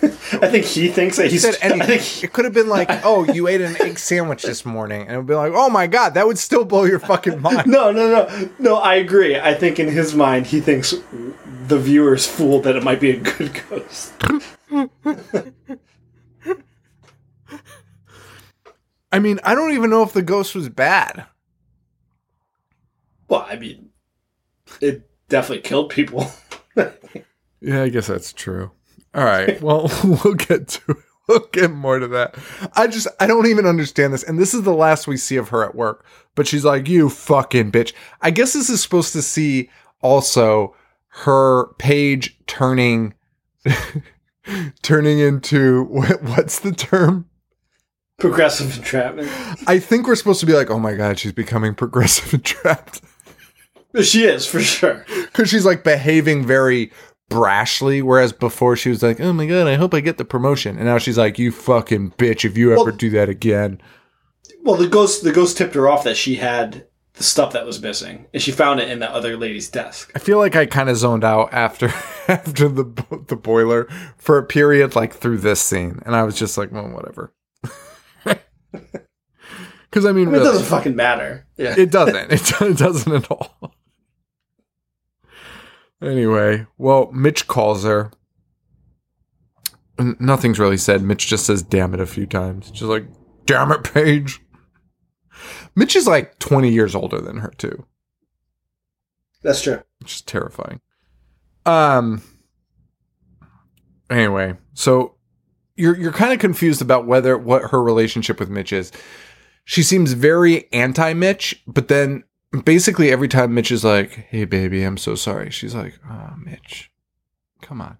I think he thinks that he he's... Said anything. I think he, it could have been like, oh, you ate an egg sandwich this morning. And it would be like, oh my God, that would still blow your fucking mind. No, no, no. No, I agree. I think in his mind, he thinks the viewer's fooled that it might be a good ghost. I mean, I don't even know if the ghost was bad. Well, I mean, it definitely killed people. Yeah, I guess that's true. All right, well, we'll get to it. We'll get more to that. I just, I don't even understand this. And this is the last we see of her at work. But she's like, you fucking bitch. I guess this is supposed to see also her Paige turning, turning into, what, what's the term? Progressive entrapment. I think we're supposed to be like, oh my God, she's becoming progressive entrapped. She is, for sure. Because she's, like, behaving very brashly, whereas before she was like, oh, my God, I hope I get the promotion. And now she's like, you fucking bitch, if you well, ever do that again. Well, the ghost the ghost tipped her off that she had the stuff that was missing, and she found it in that other lady's desk. I feel like I kind of zoned out after after the the boiler for a period, like, through this scene. And I was just like, well, whatever. Because, I mean, I mean really, it doesn't fucking matter. Yeah. It doesn't. It, it doesn't at all. Anyway, well, Mitch calls her. N- nothing's really said. Mitch just says, damn it, a few times. She's like, damn it, Paige. Mitch is like twenty years older than her, too. That's true. Which is terrifying. Um. Anyway, so you're you're kind of confused about whether what her relationship with Mitch is. She seems very anti-Mitch, but then basically every time Mitch is like, hey, baby, I'm so sorry, she's like, oh, Mitch, come on.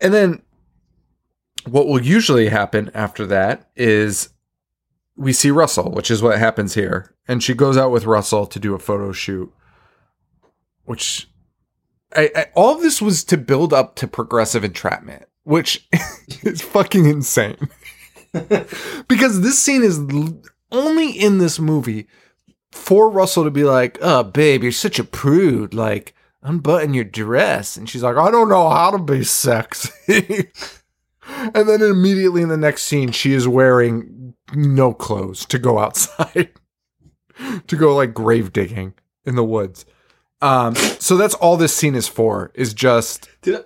And then what will usually happen after that is we see Russell, which is what happens here. And she goes out with Russell to do a photo shoot, which I, I, all of this was to build up to progressive entrapment, which is fucking insane. Because this scene is only in this movie for Russell to be like, oh, babe, you're such a prude. Like, unbutton your dress. And she's like, I don't know how to be sexy. And then immediately in the next scene, she is wearing no clothes to go outside, to go like grave digging in the woods. Um, so that's all this scene is for, is just... Dude,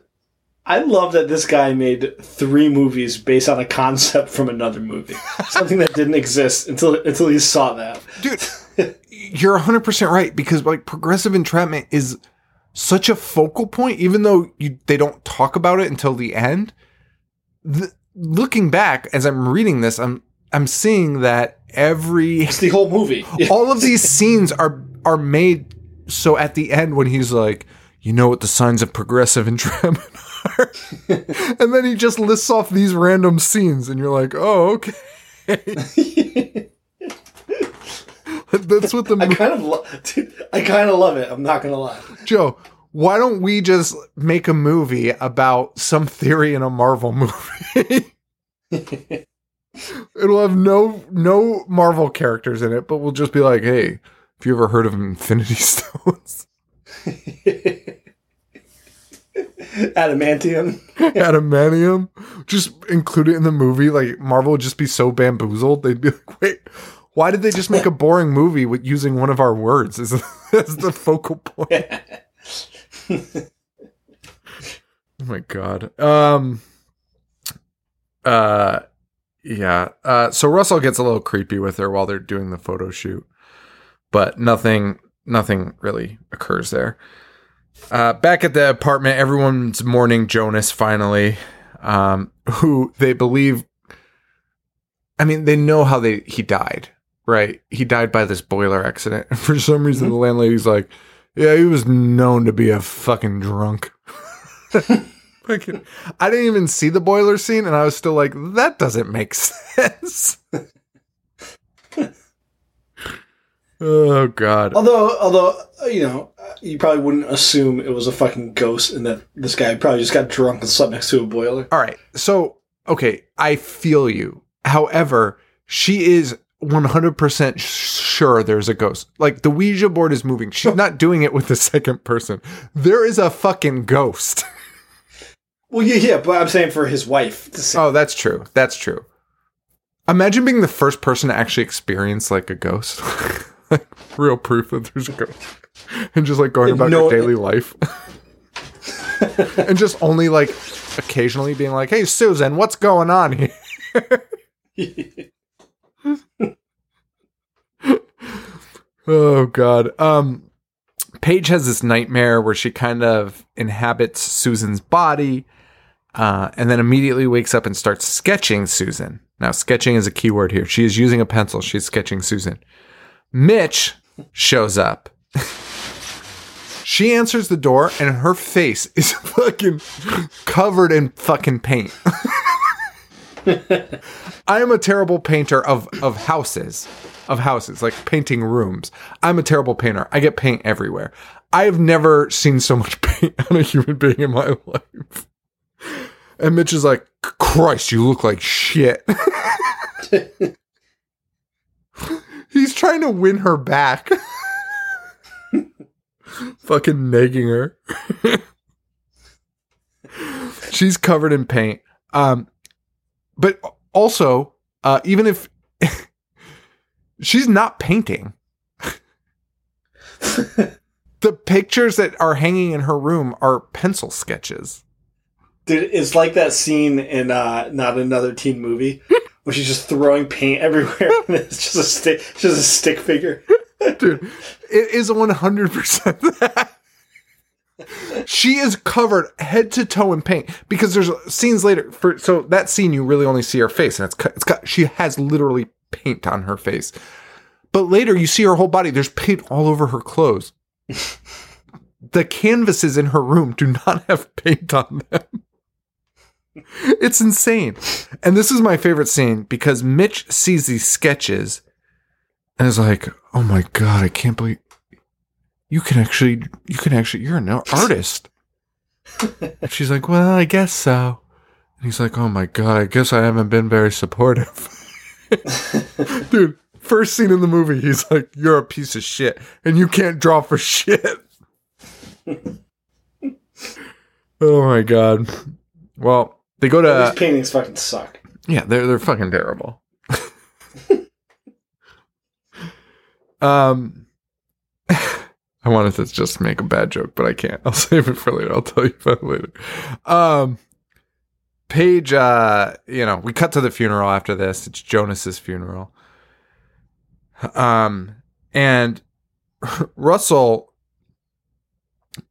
I love that this guy made three movies based on a concept from another movie. Something that didn't exist until until he saw that. Dude, you're one hundred percent right, because like progressive entrapment is such a focal point, even though you, they don't talk about it until the end. The, looking back, as I'm reading this, I'm I'm seeing that every... It's the whole movie. All of these scenes are are made so at the end when he's like, you know what the signs of progressive entrapment are? And then he just lists off these random scenes, and you're like, "Oh, okay." That's what the I kind of lo- Dude, I kind of love it. I'm not gonna lie, Joe. Why don't we just make a movie about some theory in a Marvel movie? It'll have no no Marvel characters in it, but we'll just be like, "Hey, have you ever heard of Infinity Stones?" Adamantium. Adamantium. Just include it in the movie. Like, Marvel would just be so bamboozled. They'd be like, wait, why did they just make a boring movie with using one of our words as, as the focal point? Oh, my God. Um. Uh. Yeah. Uh. So Russell gets a little creepy with her while they're doing the photo shoot. But nothing, nothing really occurs there. Uh, back at the apartment, everyone's mourning Jonas, finally, um, who they believe, I mean, they know how they he died, right? He died by this boiler accident. And for some reason, the landlady's like, yeah, he was known to be a fucking drunk. Fucking, I didn't even see the boiler scene, and I was still like, that doesn't make sense. Oh, God. Although, although you know, you probably wouldn't assume it was a fucking ghost and that this guy probably just got drunk and slept next to a boiler. All right. So, okay, I feel you. However, she is one hundred percent sure there's a ghost. Like, the Ouija board is moving. She's not doing it with the second person. There is a fucking ghost. Well, yeah, yeah, but I'm saying for his wife. To say. Oh, that's true. That's true. Imagine being the first person to actually experience, like, a ghost. Like, real proof that there's a ghost. And just, like, going about no, your daily life. And just only, like, occasionally being like, hey, Susan, what's going on here? Oh, God. Um, Paige has this nightmare where she kind of inhabits Susan's body uh, and then immediately wakes up and starts sketching Susan. Now, sketching is a key word here. She is using a pencil. She's sketching Susan. Mitch shows up. She answers the door, and her face is fucking covered in fucking paint. I am a terrible painter of, of houses, of houses, like painting rooms. I'm a terrible painter. I get paint everywhere. I have never seen so much paint on a human being in my life. And Mitch is like, Christ, you look like shit. He's trying to win her back. Fucking nagging her. She's covered in paint. Um, but also, uh, even if she's not painting, the pictures that are hanging in her room are pencil sketches. Dude, it's like that scene in uh, Not Another Teen Movie where she's just throwing paint everywhere and it's just a stick, just a stick figure. Dude, it is one hundred percent that. She is covered head to toe in paint because there's scenes later. For, so that scene, you really only see her face, and it's it's got, she has literally paint on her face. But later, you see her whole body. There's paint all over her clothes. The canvases in her room do not have paint on them. It's insane. And this is my favorite scene because Mitch sees these sketches and is like, "Oh my god, I can't believe." You can actually, you can actually, you're an artist. And she's like, well, I guess so. And he's like, oh my God, I guess I haven't been very supportive. Dude, first scene in the movie, he's like, you're a piece of shit and you can't draw for shit. Oh my God. Well, they go to. Well, these paintings fucking suck. Yeah, they're, they're fucking terrible. um. I wanted to just make a bad joke, but I can't. I'll save it for later. I'll tell you about it later. Um, Paige, uh, you know, we cut to the funeral after this. It's Jonas's funeral. Um, and Russell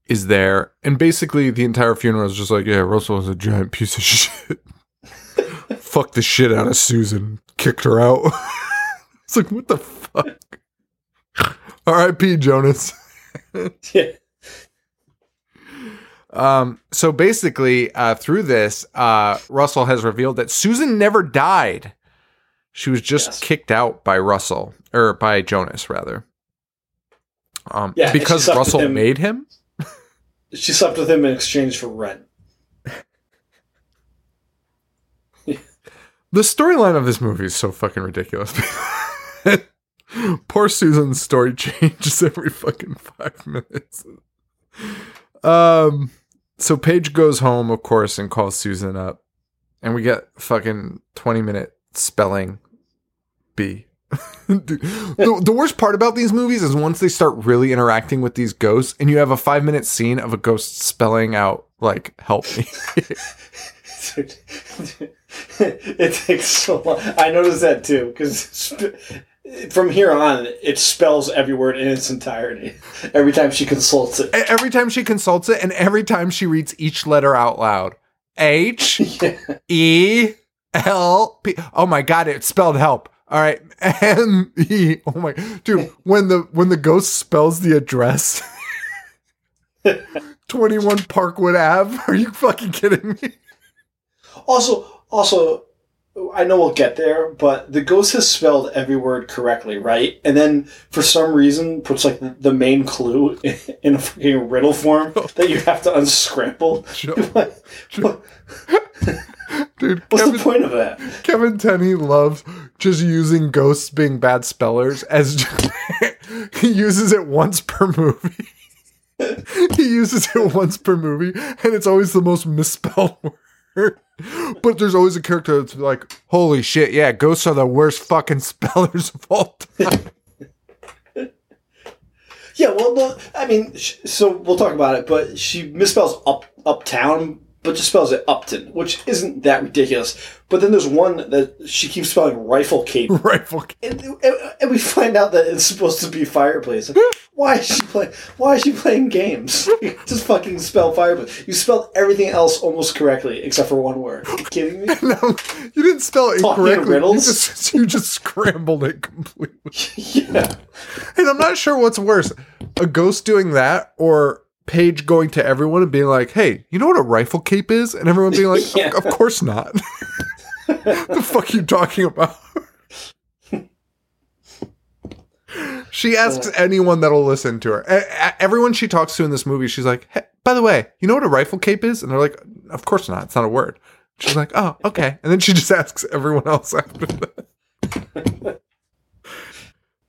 is there. And basically the entire funeral is just like, yeah, Russell is a giant piece of shit. Fucked the shit out of Susan. Kicked her out. It's like, what the fuck? R I P Jonas. Yeah. Um, so basically, uh, through this, uh, Russell has revealed that Susan never died. She was just yes. kicked out by Russell, or by Jonas, rather. Um, yeah, because Russell him. made him? She slept with him in exchange for rent. Yeah. The storyline of this movie is so fucking ridiculous. Poor Susan's story changes every fucking five minutes. Um, so Paige goes home, of course, and calls Susan up. And we get fucking twenty-minute spelling bee. the, the worst part about these movies is once they start really interacting with these ghosts, and you have a five-minute scene of a ghost spelling out, like, help me. Dude, dude, it takes so long. I noticed that, too, because... Sp- From here on, it spells every word in its entirety. Every time she consults it. Every time she consults it, and every time she reads each letter out loud. H, yeah. E, L, P. Oh my God, it spelled help. All right. M, E. Oh my. Dude, when the, when the ghost spells the address. twenty-one Parkwood Avenue. Are you fucking kidding me? Also, also... I know we'll get there, but the ghost has spelled every word correctly, right? And then, for some reason, puts, like, the main clue in a fucking riddle form that you have to unscramble. Sure. What? Sure. Dude, What's Kevin, the point of that? Kevin Tenney loves just using ghosts being bad spellers as just, he uses it once per movie. He uses it once per movie, and it's always the most misspelled word. But there's always a character that's like, holy shit, yeah, ghosts are the worst fucking spellers of all time. Yeah, well, no, I mean, so we'll talk about it, but she misspells up uptown, but just spells it Upton, which isn't that ridiculous. But then there's one that she keeps spelling Rifle Cape. Rifle Cape. And, and, and we find out that it's supposed to be Fireplace. Why is she playing? Why is she playing games? Just fucking spell fireplace. You spelled everything else almost correctly except for one word. Are you kidding me? No, you didn't spell it correctly. You just, you just scrambled it completely. Yeah. And I'm not sure what's worse: a ghost doing that, or Paige going to everyone and being like, "Hey, you know what a rifle cape is?" And everyone being like, yeah. "Of course not." What the fuck are you talking about? She asks anyone that'll listen to her. A- everyone she talks to in this movie, she's like, hey, by the way, you know what a rifle cape is? And they're like, of course not. It's not a word. She's like, oh, okay. And then she just asks everyone else after that.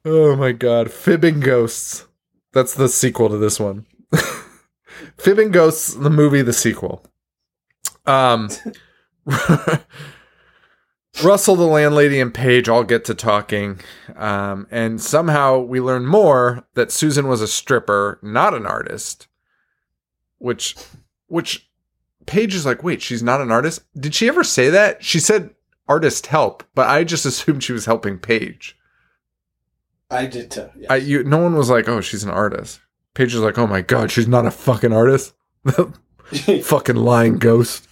Oh, my God. Fibbing Ghosts. That's the sequel to this one. Fibbing Ghosts, the movie, the sequel. Um, Russell, the landlady, and Paige all get to talking, um, and somehow we learn more that Susan was a stripper, not an artist. Which, which, Paige is like, wait, she's not an artist? Did she ever say that? She said artist help, but I just assumed she was helping Paige. I did too. Yes. I, you, no one was like, oh, she's an artist. Paige is like, oh my God, she's not a fucking artist. Fucking lying ghost.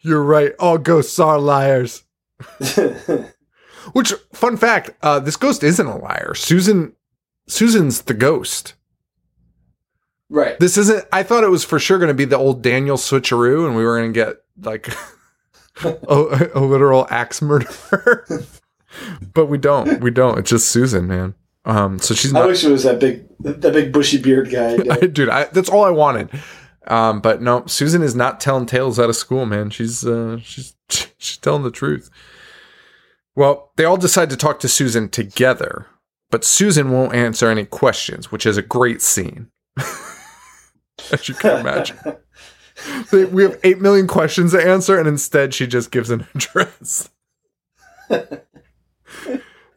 You're right. All ghosts are liars. Which, fun fact, uh, this ghost isn't a liar. Susan, Susan's the ghost. Right. This isn't, I thought it was for sure going to be the old Daniel switcheroo, and we were going to get, like, a, a literal axe murderer. But we don't. We don't. It's just Susan, man. Um, so she's not. I wish it was that big, that big bushy beard guy. Dude, Dude I, that's all I wanted. Um, but no, Susan is not telling tales out of school, man. She's uh, she's she's telling the truth. Well, they all decide to talk to Susan together, but Susan won't answer any questions, which is a great scene, as you can imagine. They, we have eight million questions to answer, and instead she just gives an address.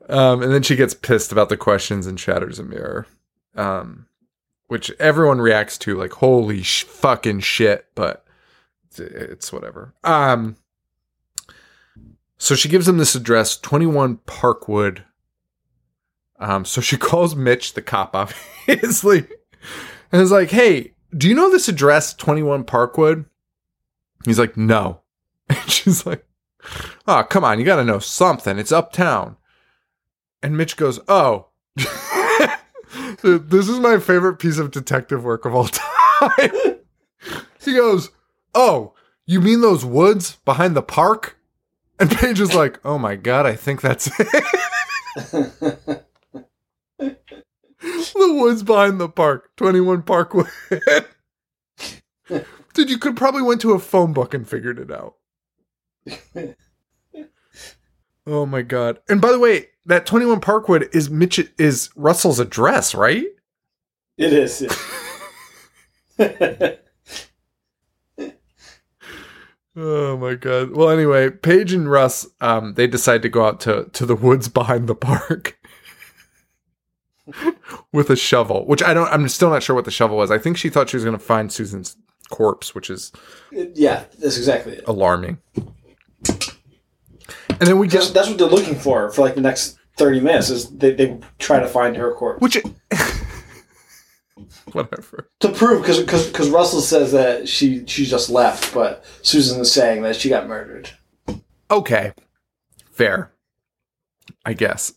Um, and then she gets pissed about the questions and shatters a mirror. Um. Which everyone reacts to like, holy sh- fucking shit, but it's whatever. Um, so she gives him this address, twenty-one Parkwood. Um, so she calls Mitch, the cop, obviously, and is like, hey, do you know this address, twenty-one Parkwood? He's like, no. And she's like, oh, come on, you gotta know something. It's uptown. And Mitch goes, oh. Dude, this is my favorite piece of detective work of all time. He goes, oh, you mean those woods behind the park? And Paige is like, oh my God, I think that's it. The woods behind the park, twenty-one Parkwood. Dude, you could probably went to a phone book and figured it out. Oh my God. And by the way, that twenty-one Parkwood is Mitch is Russell's address, right? It is. Yeah. Oh my God. Well, anyway, Paige and Russ, um, they decide to go out to, to the woods behind the park with a shovel, which I don't, I'm still not sure what the shovel was. I think she thought she was going to find Susan's corpse, which is. Yeah, that's exactly it. Alarming. And then we get, that's what they're looking for for like the next thirty minutes is they, they try to find her corpse. Which, whatever. To prove, because because Russell says that she she just left, but Susan is saying that she got murdered. Okay, fair, I guess.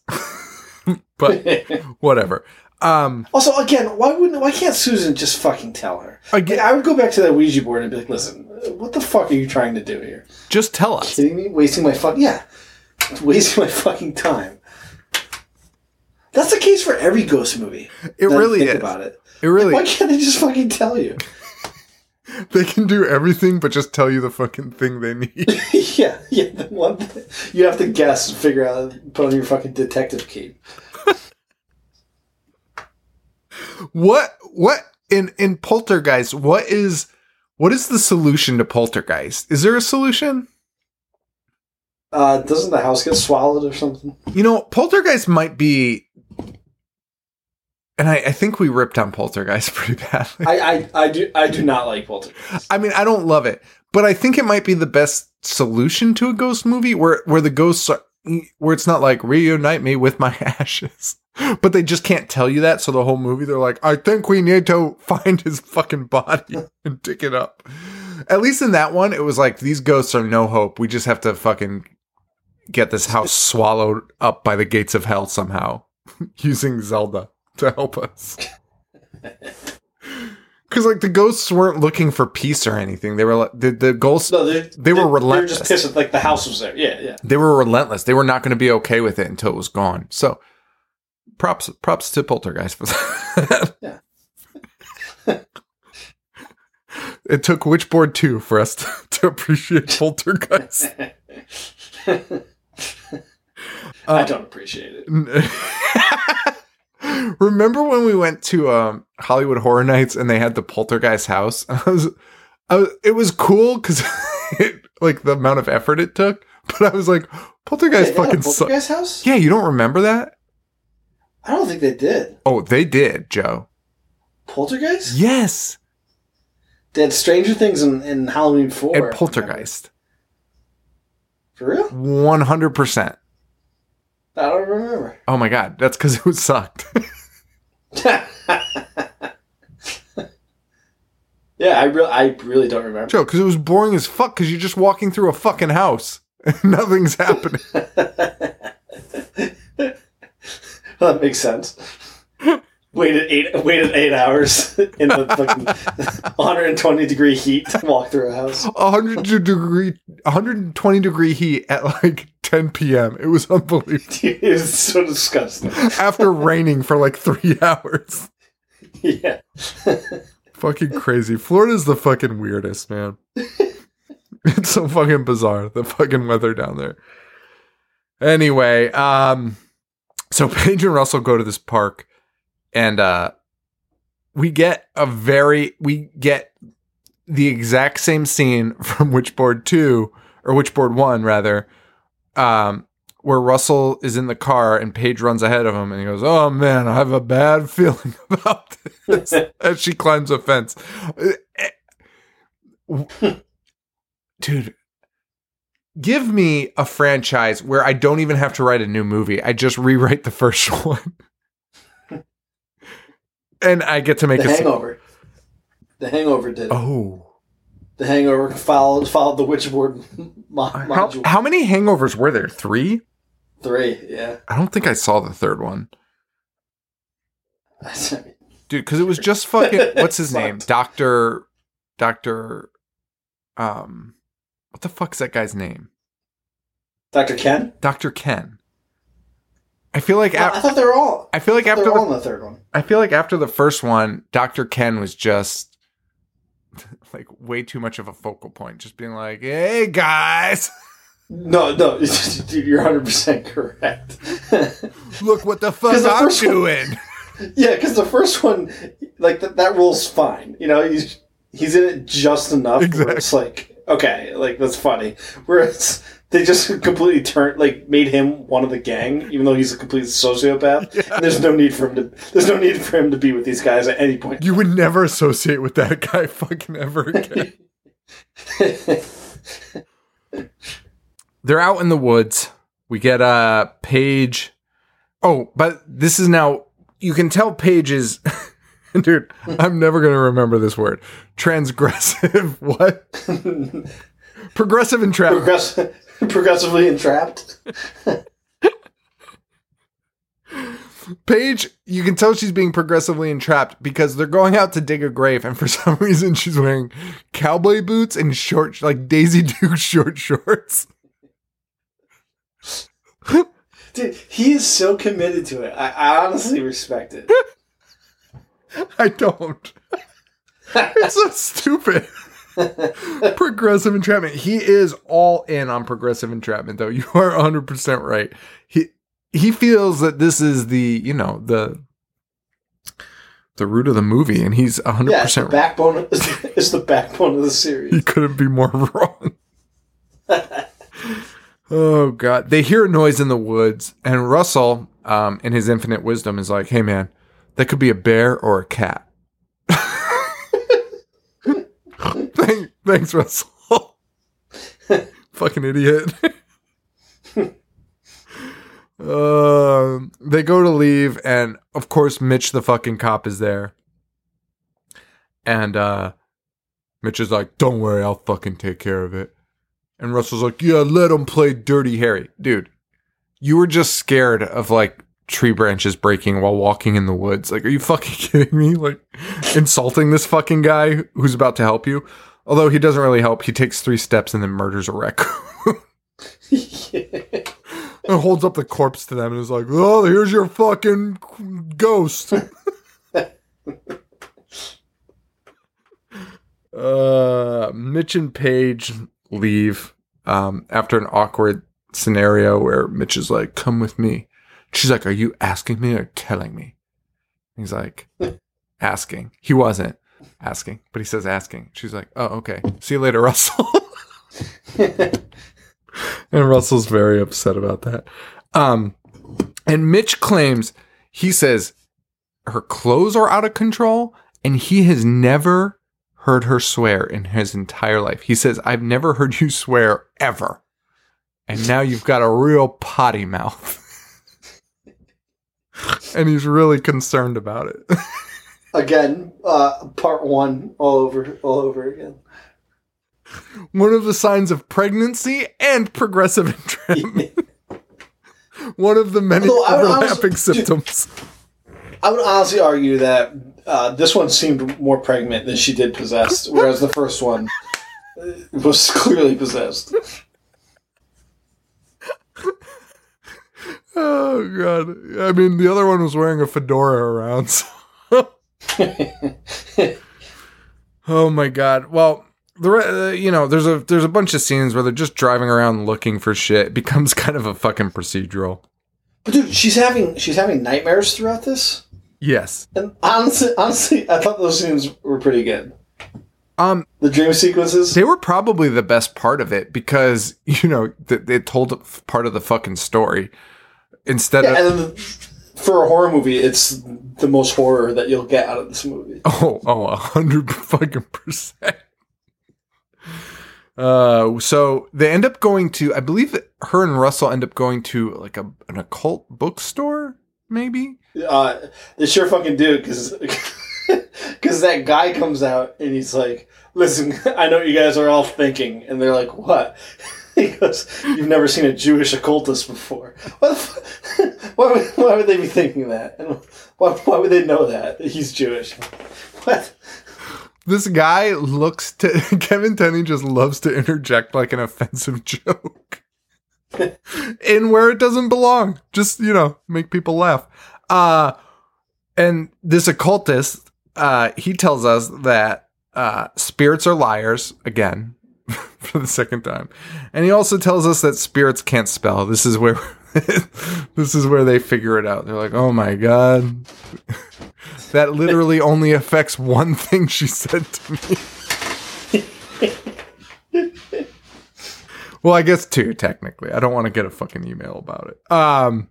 But whatever. Um, also, again, why wouldn't why can't Susan just fucking tell her? Again, like, I would go back to that Ouija board and be like, "Listen, what the fuck are you trying to do here? Just tell us." Are you kidding me? Wasting my fuck yeah, wasting my fucking time. That's the case for every ghost movie. It really is. About it. It really. Like, why can't they just fucking tell you? They can do everything, but just tell you the fucking thing they need. yeah, yeah. The one thing you have to guess, and figure out, put on your fucking detective cape. What what in, in Poltergeist, what is what is the solution to Poltergeist? Is there a solution? Uh, doesn't the house get swallowed or something? You know, Poltergeist might be, and I, I think we ripped on Poltergeist pretty badly. I, I, I do I do not like Poltergeist. I mean, I don't love it, but I think it might be the best solution to a ghost movie where, where the ghosts are, where it's not like reunite me with my ashes. But they just can't tell you that, so the whole movie they're like, I think we need to find his fucking body and dig it up. At least in that one, it was like, these ghosts are no hope. We just have to fucking get this house swallowed up by the gates of hell somehow, using Zelda to help us. Because like the ghosts weren't looking for peace or anything. They were like the, the ghosts. No, they, they were they, relentless. They were just pissed. Like the house was there. Yeah, yeah. They were relentless. They were not going to be okay with it until it was gone. So, props, props to Poltergeist for that. Yeah. It took Witchboard two for us to, to appreciate Poltergeist. um, I don't appreciate it. Remember when we went to um, Hollywood Horror Nights and they had the Poltergeist house? I was, I was, it was cool because like the amount of effort it took, but I was like, Poltergeist fucking sucks. Poltergeist house? Yeah, you don't remember that? I don't think they did. Oh, they did, Joe. Poltergeist? Yes. They had Stranger Things in, in Halloween four. And Poltergeist. For real? one hundred percent. I don't remember. Oh my god, that's because it was sucked. yeah, I really, I really don't remember. Joe, because it was boring as fuck. Because you're just walking through a fucking house, and nothing's happening. Well, that makes sense. Waited eight, waited eight hours in the fucking one hundred twenty degree heat to walk through a house. one hundred degree, one hundred twenty degree heat at like ten p.m. It was unbelievable. Dude, it was so disgusting. After raining for like three hours. Yeah. Fucking crazy. Florida's the fucking weirdest, man. It's so fucking bizarre, the fucking weather down there. Anyway, um, so Paige and Russell go to this park. And uh, we get a very, we get the exact same scene from Witchboard two, or Witchboard one, rather, um, where Russell is in the car and Paige runs ahead of him and he goes, "Oh man, I have a bad feeling about this," as she climbs a fence. Dude, give me a franchise where I don't even have to write a new movie. I just rewrite the first one. And I get to make the a Hangover. Scene. The Hangover did. Oh, the Hangover followed followed the Witchboard mo- module. How, how many Hangovers were there? Three. Three. Yeah. I don't think I saw the third one, dude. Because it was just fucking. What's his name? Doctor. Doctor. Um, what the fuck's that guy's name? Doctor Ken. Doctor Ken. I feel like no, ap- I thought they were all. I feel like I after the, on the third one. I feel like after the first one, Doctor Ken was just like way too much of a focal point, just being like, "Hey guys." No, no, just, dude, you're one hundred percent correct. Look what the fuck the I'm doing. One, yeah, because the first one, like that, that rule's fine. You know, he's he's in it just enough. Exactly. Where it's like, okay, like that's funny. Whereas they just completely turned, like, made him one of the gang, even though he's a complete sociopath. Yeah. And there's no need for him to. There's no need for him to be with these guys at any point. You would never associate with that guy, fucking ever again. They're out in the woods. We get a uh, Paige. Oh, but this is now. You can tell Paige is. Dude, I'm never gonna remember this word. Transgressive. What? Progressive and trapped. Progressive. Progressively entrapped. Paige, you can tell she's being progressively entrapped because they're going out to dig a grave, and for some reason she's wearing cowboy boots and short, like Daisy Duke short shorts. Dude, he is so committed to it. I, I honestly respect it. I don't. It's so stupid. Progressive entrapment. He is all in on progressive entrapment, though. You are one hundred percent right. He he feels that this is the, you know, the the root of the movie, and he's one hundred percent yeah, it's the right. Backbone of, it's the backbone of the series. He couldn't be more wrong. Oh, God. They hear a noise in the woods, and Russell, um, in his infinite wisdom, is like, "Hey, man, that could be a bear or a cat." Thank, thanks, Russell. Fucking idiot. um, they go to leave, and of course, Mitch the fucking cop is there. And uh, Mitch is like, "Don't worry, I'll fucking take care of it." And Russell's like, "Yeah, let him play Dirty Harry." Dude, you were just scared of like tree branches breaking while walking in the woods. Like, are you fucking kidding me? Like, insulting this fucking guy who's about to help you. Although he doesn't really help. He takes three steps and then murders a raccoon. Yeah. And holds up the corpse to them and is like, oh, here's your fucking ghost. uh, Mitch and Paige leave um, after an awkward scenario where Mitch is like, come with me. She's like, are you asking me or telling me? He's like, asking. He wasn't asking, but he says asking. She's like, oh, okay. See you later, Russell. And Russell's very upset about that. Um, and Mitch claims, he says, her clothes are out of control, and he has never heard her swear in his entire life. He says, I've never heard you swear ever. And now you've got a real potty mouth. And he's really concerned about it. Again, uh, part one all over, all over again. One of the signs of pregnancy and progressive entrapment. One of the many Although overlapping I also, symptoms. Dude, I would honestly argue that uh, this one seemed more pregnant than she did possessed, whereas the first one was clearly possessed. Oh, God. I mean, the other one was wearing a fedora around. So. Oh, my God. Well, the re- uh, you know, there's a there's a bunch of scenes where they're just driving around looking for shit. It becomes kind of a fucking procedural. But, dude, she's having she's having nightmares throughout this? Yes. And honestly, honestly, I thought those scenes were pretty good. Um, the dream sequences? They were probably the best part of it because, you know, th- they told part of the fucking story. Instead yeah, of and for a horror movie, it's the most horror that you'll get out of this movie. Oh, oh, a hundred fucking percent. Uh, so they end up going to, I believe, that her and Russell end up going to like a an occult bookstore, maybe. Uh, they sure fucking do, because because that guy comes out and he's like, "Listen, I know what you guys are all thinking," and they're like, "What?" He goes, you've never seen a Jewish occultist before. What the f- why, would, why would they be thinking that? And why, why would they know that? He's Jewish. What? This guy looks to... Kevin Tenney just loves to interject like an offensive joke. And where it doesn't belong. Just, you know, make people laugh. Uh, and this occultist, uh, he tells us that uh, spirits are liars, again, for the second time. And he also tells us that spirits can't spell. This is where this is where they figure it out. They're like, oh my God. That literally only affects one thing she said to me. Well, I guess two, technically. I don't want to get a fucking email about it. Um,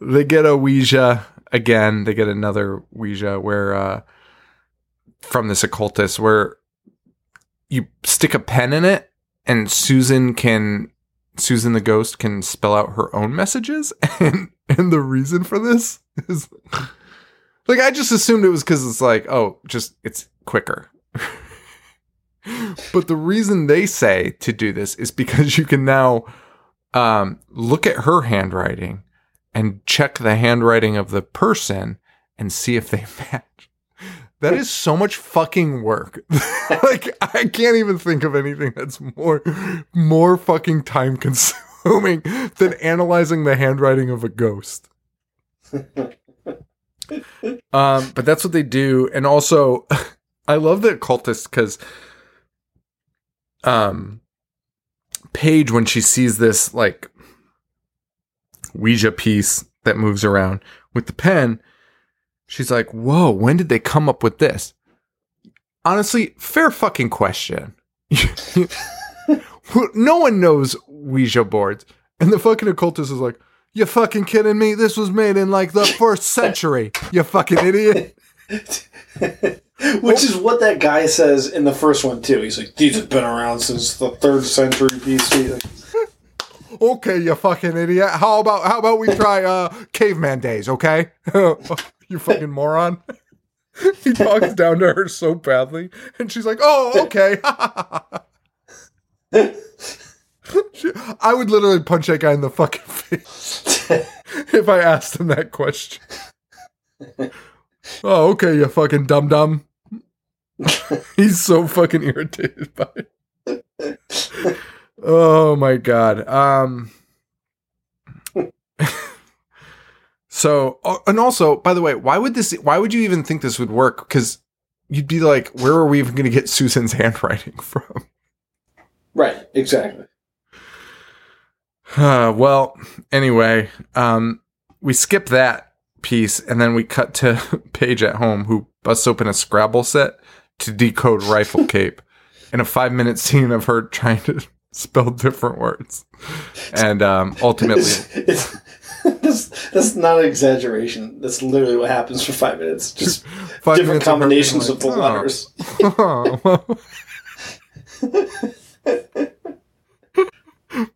they get a Ouija again. They get another Ouija where... Uh, from this occultist where you stick a pen in it and Susan can Susan the ghost can spell out her own messages, and and the reason for this is like I just assumed it was because it's like oh just it's quicker. But the reason they say to do this is because you can now um look at her handwriting and check the handwriting of the person and see if they match. That is so much fucking work. Like, I can't even think of anything that's more more fucking time consuming than analyzing the handwriting of a ghost. Um, but that's what they do. And also, I love the occultist because um, Paige, when she sees this, like, Ouija piece that moves around with the pen... She's like, whoa, when did they come up with this? Honestly, fair fucking question. No one knows Ouija boards. And the fucking occultist is like, you fucking kidding me? This was made in like the first century, you fucking idiot. Which is what that guy says in the first one, too. He's like, these have been around since the third century B C. Okay, you fucking idiot. How about how about we try uh, caveman days, okay? You fucking moron. He talks down to her so badly. And she's like, oh, okay. I would literally punch that guy in the fucking face if I asked him that question. Oh, okay, you fucking dumb dumb. He's so fucking irritated by it. Oh my god. Um. So, and also, by the way, why would this? Why would you even think this would work? Because you'd be like, where are we even going to get Susan's handwriting from? Right. Exactly. Uh, well, anyway, um, we skip that piece, and then we cut to Paige at home, who busts open a Scrabble set to decode Rifle Cape in a five-minute scene of her trying to spell different words. And um, ultimately... It's, it's, that's, that's not an exaggeration. That's literally what happens for five minutes. Just five different minutes combinations of, like, of the oh, letters.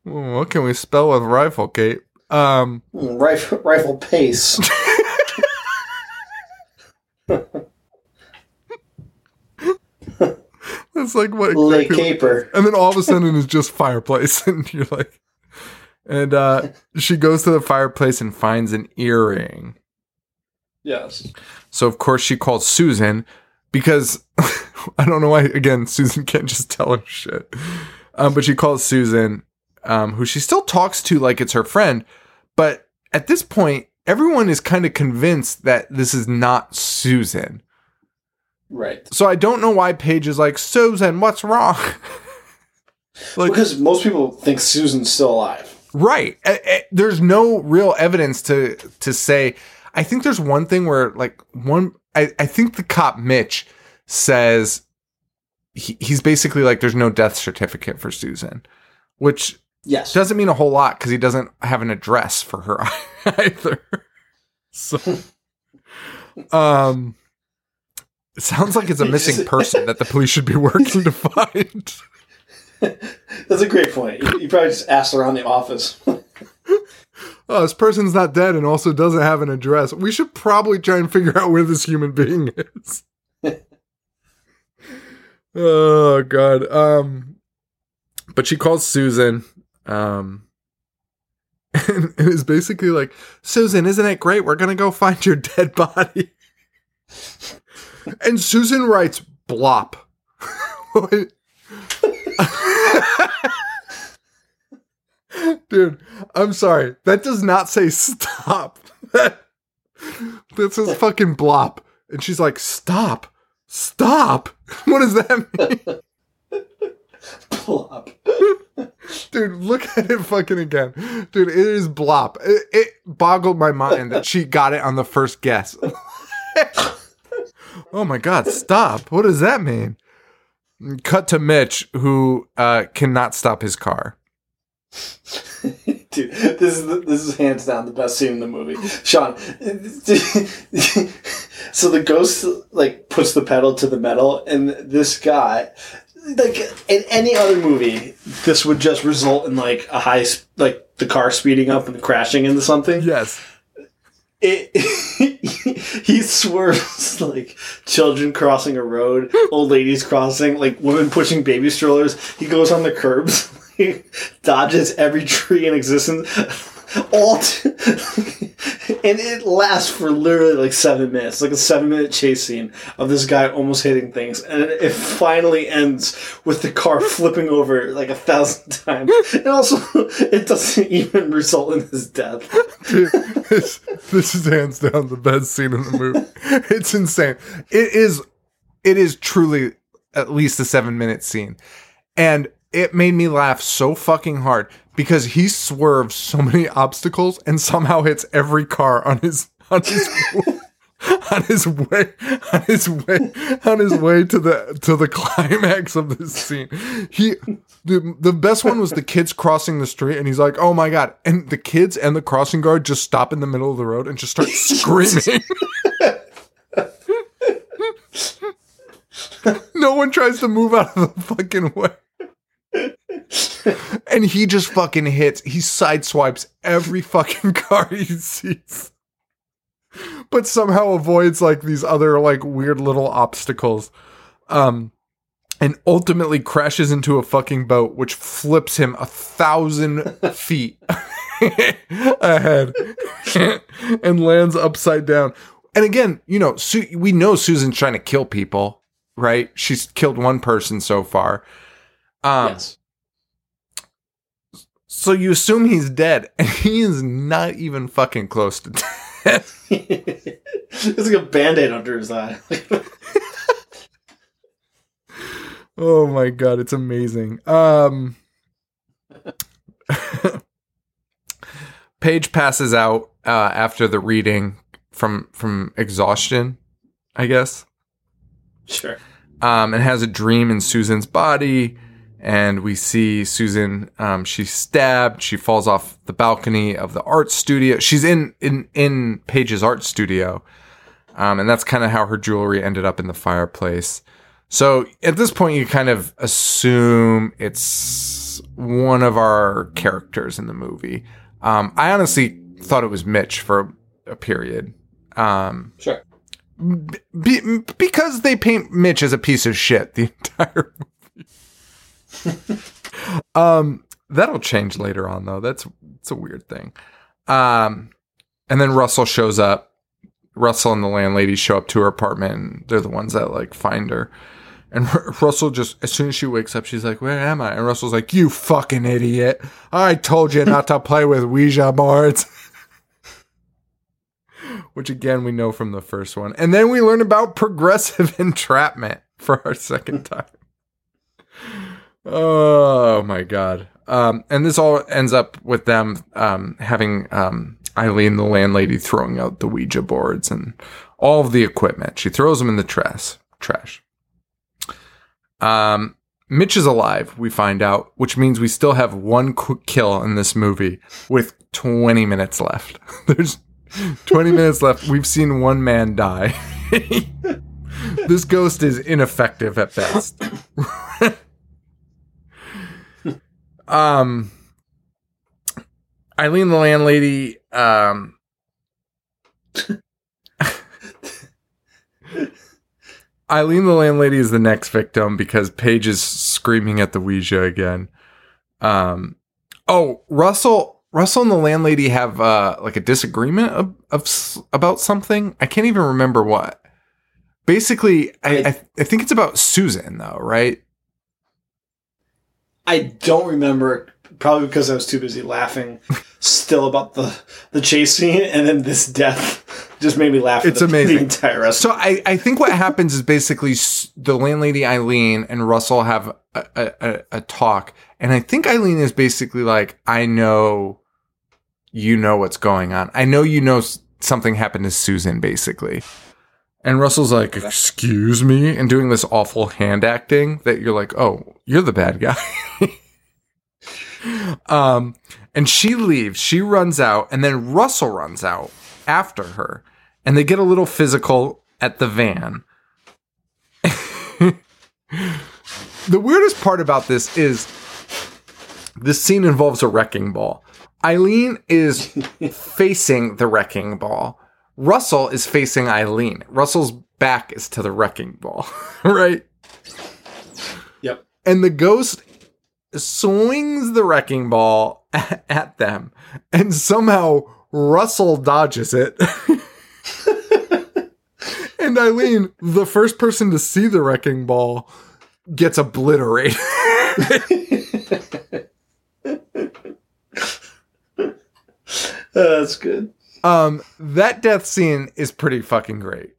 Oh. What can we spell with Rifle Cape? Um, rifle, rifle pace. That's like what Lake Caper. And then all of a sudden it's just fireplace, and you're like, and uh, she goes to the fireplace and finds an earring. Yes. So of course she calls Susan because I don't know why. Again, Susan can't just tell her shit, um, but she calls Susan. Um, who she still talks to like it's her friend, but at this point, everyone is kind of convinced that this is not Susan. Right. So I don't know why Paige is like, Susan, what's wrong? Like, because most people think Susan's still alive. Right. I, I, there's no real evidence to to say. I think there's one thing where like one, I, I think the cop Mitch says he, he's basically like, there's no death certificate for Susan, which... Yes. Doesn't mean a whole lot because he doesn't have an address for her either. So, um, it sounds like it's a missing person that the police should be working to find. That's a great point. You, you probably just asked around the office. Oh, this person's not dead and also doesn't have an address. We should probably try and figure out where this human being is. Oh, God. Um, but she calls Susan. Um, and, and is basically like, Susan, isn't it great? We're going to go find your dead body. And Susan writes, blop. Dude, I'm sorry. That does not say stop. That, that says fucking blop. And she's like, stop. Stop. What does that mean? Blop. Dude, look at it fucking again. Dude, it is blop. It, it boggled my mind that she got it on the first guess. Oh my god, stop. What does that mean? Cut to Mitch, who uh, cannot stop his car. Dude, this is the, this is hands down the best scene in the movie. Sean, so the ghost like puts the pedal to the metal, and this guy... Like, in any other movie, this would just result in, like, a high, sp- like, the car speeding up and crashing into something. Yes. It, he swerves, like, children crossing a road, old ladies crossing, like, women pushing baby strollers. He goes on the curbs, like, dodges every tree in existence. All t- and it lasts for literally like seven minutes, like a seven-minute chase scene of this guy almost hitting things, and it finally ends with the car flipping over like a thousand times. And also, it doesn't even result in his death. Dude, this, this is hands down the best scene in the movie. It's insane. It is. It is truly at least a seven-minute scene, and it made me laugh so fucking hard. Because he swerves so many obstacles and somehow hits every car on his on his on his way on his way on his way to the to the climax of this scene. He the, the best one was the kids crossing the street, and he's like, "Oh my god!" And the kids and the crossing guard just stop in the middle of the road and just start screaming. No one tries to move out of the fucking way. And he just fucking hits. He sideswipes every fucking car he sees, but somehow avoids like these other like weird little obstacles. Um, and ultimately crashes into a fucking boat, which flips him a thousand feet ahead and lands upside down. And again, you know, Su- we know Susan's trying to kill people, right? She's killed one person so far. Um, yes. So you assume he's dead, and he is not even fucking close to death. There's like a Band-Aid under his eye. Oh my God, it's amazing. Um, Paige passes out uh, after the reading. From from exhaustion, I guess. Sure. Um, and has a dream in Susan's body, and we see Susan. Um, she's stabbed. She falls off the balcony of the art studio. She's in in in Paige's art studio, um, and that's kind of how her jewelry ended up in the fireplace. So at this point, you kind of assume it's one of our characters in the movie. Um, I honestly thought it was Mitch for a period. Um, sure. Be, because they paint Mitch as a piece of shit the entire movie. um, that'll change later on, though. That's it's a weird thing. Um, and then Russell shows up. Russell and the landlady show up to her apartment, and they're the ones that, like, find her. And R- Russell just, as soon as she wakes up, she's like, where am I? And Russell's like, you fucking idiot. I told you not to play with Ouija boards. Which, again, we know from the first one. And then we learn about progressive entrapment for our second time. Oh, my God. Um, and this all ends up with them um, having um, Eileen, the landlady, throwing out the Ouija boards and all of the equipment. She throws them in the trash. Trash. Um, Mitch is alive, we find out, which means we still have one quick kill in this movie with twenty minutes left. There's twenty minutes left. We've seen one man die. This ghost is ineffective at best. um, Eileen, the landlady. Um, Eileen, the landlady, is the next victim because Paige is screaming at the Ouija again. Um, oh, Russell. Russell and the landlady have uh, like a disagreement of, of about something. I can't even remember what. Basically, I, I, I think it's about Susan, though, right? I don't remember. Probably because I was too busy laughing still about the, the chase scene. And then this death just made me laugh. It's the, amazing. The entire rest. So I, I think what happens is basically the landlady Eileen and Russell have a, a, a talk. And I think Eileen is basically like, I know you know what's going on. I know you know something happened to Susan, basically. And Russell's like, excuse me? And doing this awful hand acting that you're like, oh, you're the bad guy. um, and she leaves. She runs out. And then Russell runs out after her. And they get a little physical at the van. The weirdest part about this is... this scene involves a wrecking ball. Eileen is facing the wrecking ball. Russell is facing Eileen. Russell's back is to the wrecking ball, right? Yep. And the ghost swings the wrecking ball at them, and somehow Russell dodges it. And Eileen, the first person to see the wrecking ball, gets obliterated. Uh, that's good. Um, that death scene is pretty fucking great.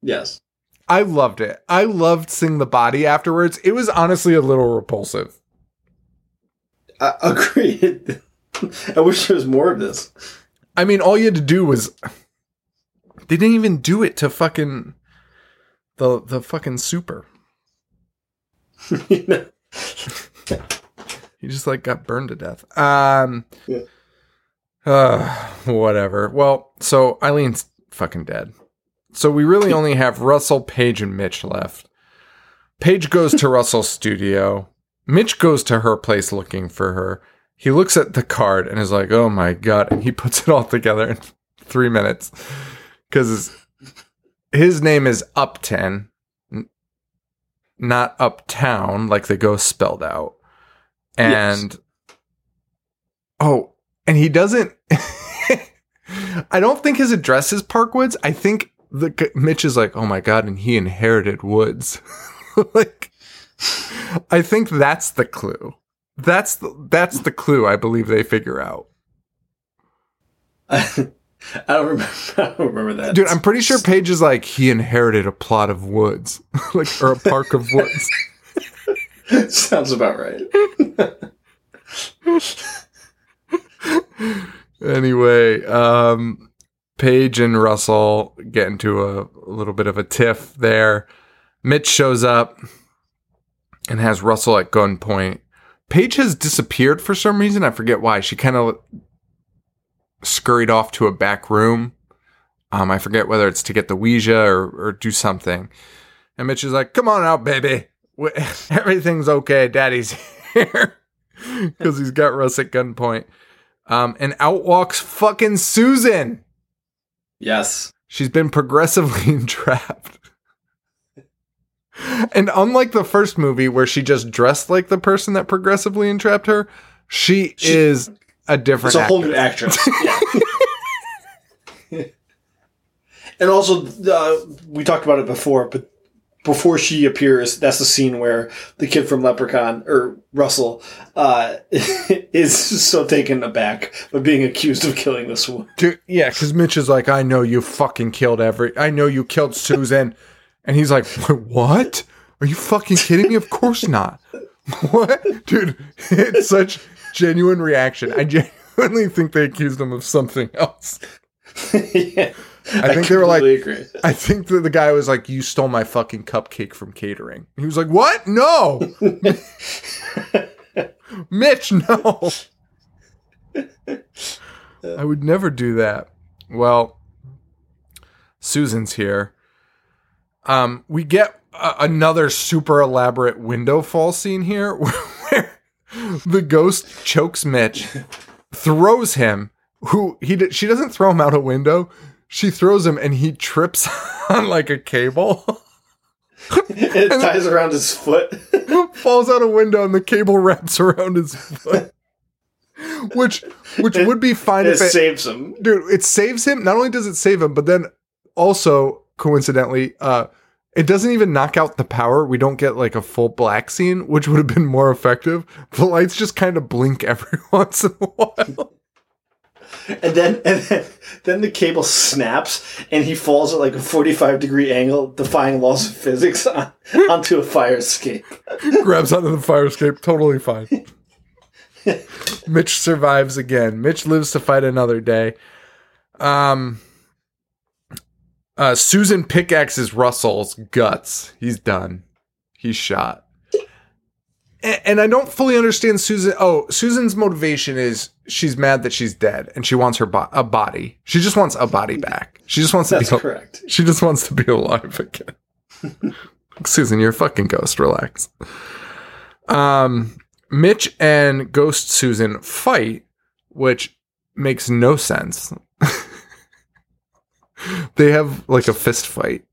Yes. I loved it. I loved seeing the body afterwards. It was honestly a little repulsive. I agree. I wish there was more of this. I mean, all you had to do was... they didn't even do it to fucking... The, the fucking super. You know? He just, like, got burned to death. Um... Yeah. Uh, whatever. Well, so Eileen's fucking dead. So we really only have Russell, Paige, and Mitch left. Paige goes to Russell's studio. Mitch goes to her place looking for her. He looks at the card and is like, oh my God. And he puts it all together in three minutes. Because his name is Upton. not uptown, like the ghost spelled out. And, yes. oh, and he doesn't, I don't think his address is Parkwoods. I think the Mitch is like, oh my God, and he inherited Woods. Like, I think that's the clue. That's the, that's the clue I believe they figure out. I don't remember. I don't remember that. Dude, I'm pretty sure Paige is like, he inherited a plot of woods, like, or a park of woods. Sounds about right. Anyway, um, Paige and Russell get into a, a little bit of a tiff there. Mitch shows up and has Russell at gunpoint. Paige has disappeared for some reason. I forget why. She kind of scurried off to a back room. Um, I forget whether it's to get the Ouija or, or do something. And Mitch is like, come on out, baby. Everything's okay. Daddy's here. Because he's got Russ at gunpoint. Um, and out walks fucking Susan. Yes. She's been progressively entrapped. And unlike the first movie where she just dressed like the person that progressively entrapped her, she, she is a different actress. It's a whole new actress. Yeah. And also, uh, we talked about it before, but before she appears, that's the scene where the kid from Leprechaun, or Russell, uh, is so taken aback by being accused of killing this woman. Dude, yeah, because Mitch is like, I know you fucking killed every... I know you killed Susan... And he's like, what? Are you fucking kidding me? Of course not. What? Dude, it's such genuine reaction. I genuinely think they accused him of something else. Yeah, I, I think they were like, agree. I think that the guy was like, you stole my fucking cupcake from catering. He was like, what? No. Mitch, no. I would never do that. Well, Susan's here. Um, we get a- another super elaborate window fall scene here where the ghost chokes Mitch, throws him, who he d- she doesn't throw him out a window. She throws him and he trips on like a cable. It ties around his foot. Falls out a window and the cable wraps around his foot. Which which it, would be fine it if it saves him. Dude, it saves him. Not only does it save him, but then also coincidentally, uh, it doesn't even knock out the power. We don't get like a full black scene, which would have been more effective. The lights just kind of blink every once in a while. And then and then, then the cable snaps and he falls at like a forty-five degree angle, defying laws of physics, on, onto a fire escape. Grabs onto the fire escape. Totally fine. Mitch survives again. Mitch lives to fight another day. Um... Uh, Susan pickaxes Russell's guts. He's done. He's shot. And, and I don't fully understand Susan. Oh, Susan's motivation is she's mad that she's dead and she wants her bo- a body. She just wants a body back. She just wants to That's be al- correct. She just wants to be alive again. Susan, you're a fucking ghost. Relax. Um, Mitch and Ghost Susan fight, which makes no sense. They have like a fist fight,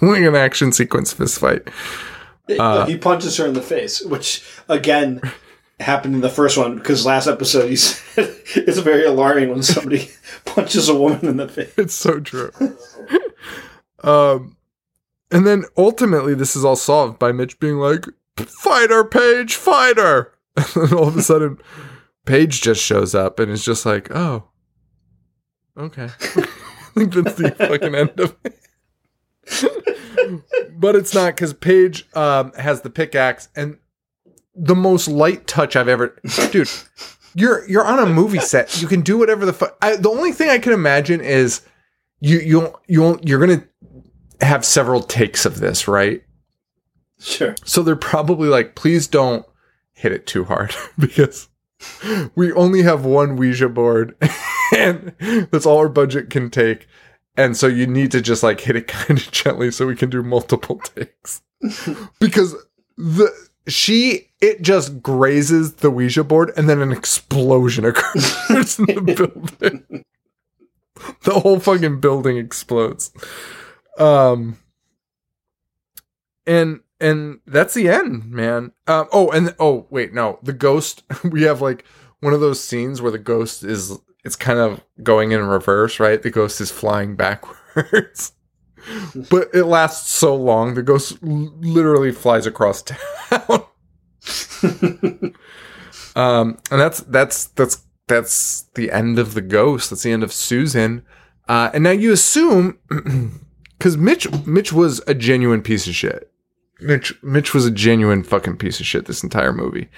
like an action sequence fist fight. Uh, he punches her in the face, which again happened in the first one because last episode he said it's very alarming when somebody punches a woman in the face. It's so true. um, and then ultimately this is all solved by Mitch being like, "Fight her, Paige, fight her!" And then all of a sudden, Paige just shows up and is just like, "Oh, okay." I think that's the fucking end of it. But it's not, because Paige um, has the pickaxe and the most light touch I've ever... Dude, you're you're on a movie set. You can do whatever the fuck... The only thing I can imagine is you, you'll, you'll, you're going to have several takes of this, right? Sure. So they're probably like, please don't hit it too hard because we only have one Ouija board. And that's all our budget can take. And so you need to just like hit it kind of gently so we can do multiple takes. Because the she it just grazes the Ouija board and then an explosion occurs in the building. The whole fucking building explodes. Um and And that's the end, man. Um, oh, and oh, wait, no, the ghost. We have like one of those scenes where the ghost is. It's kind of going in reverse, right? The ghost is flying backwards, but it lasts so long. The ghost l- literally flies across town. um, and that's that's that's that's the end of the ghost. That's the end of Susan. Uh, and now you assume, because Mitch Mitch was a genuine piece of shit. Mitch Mitch was a genuine fucking piece of shit this entire movie.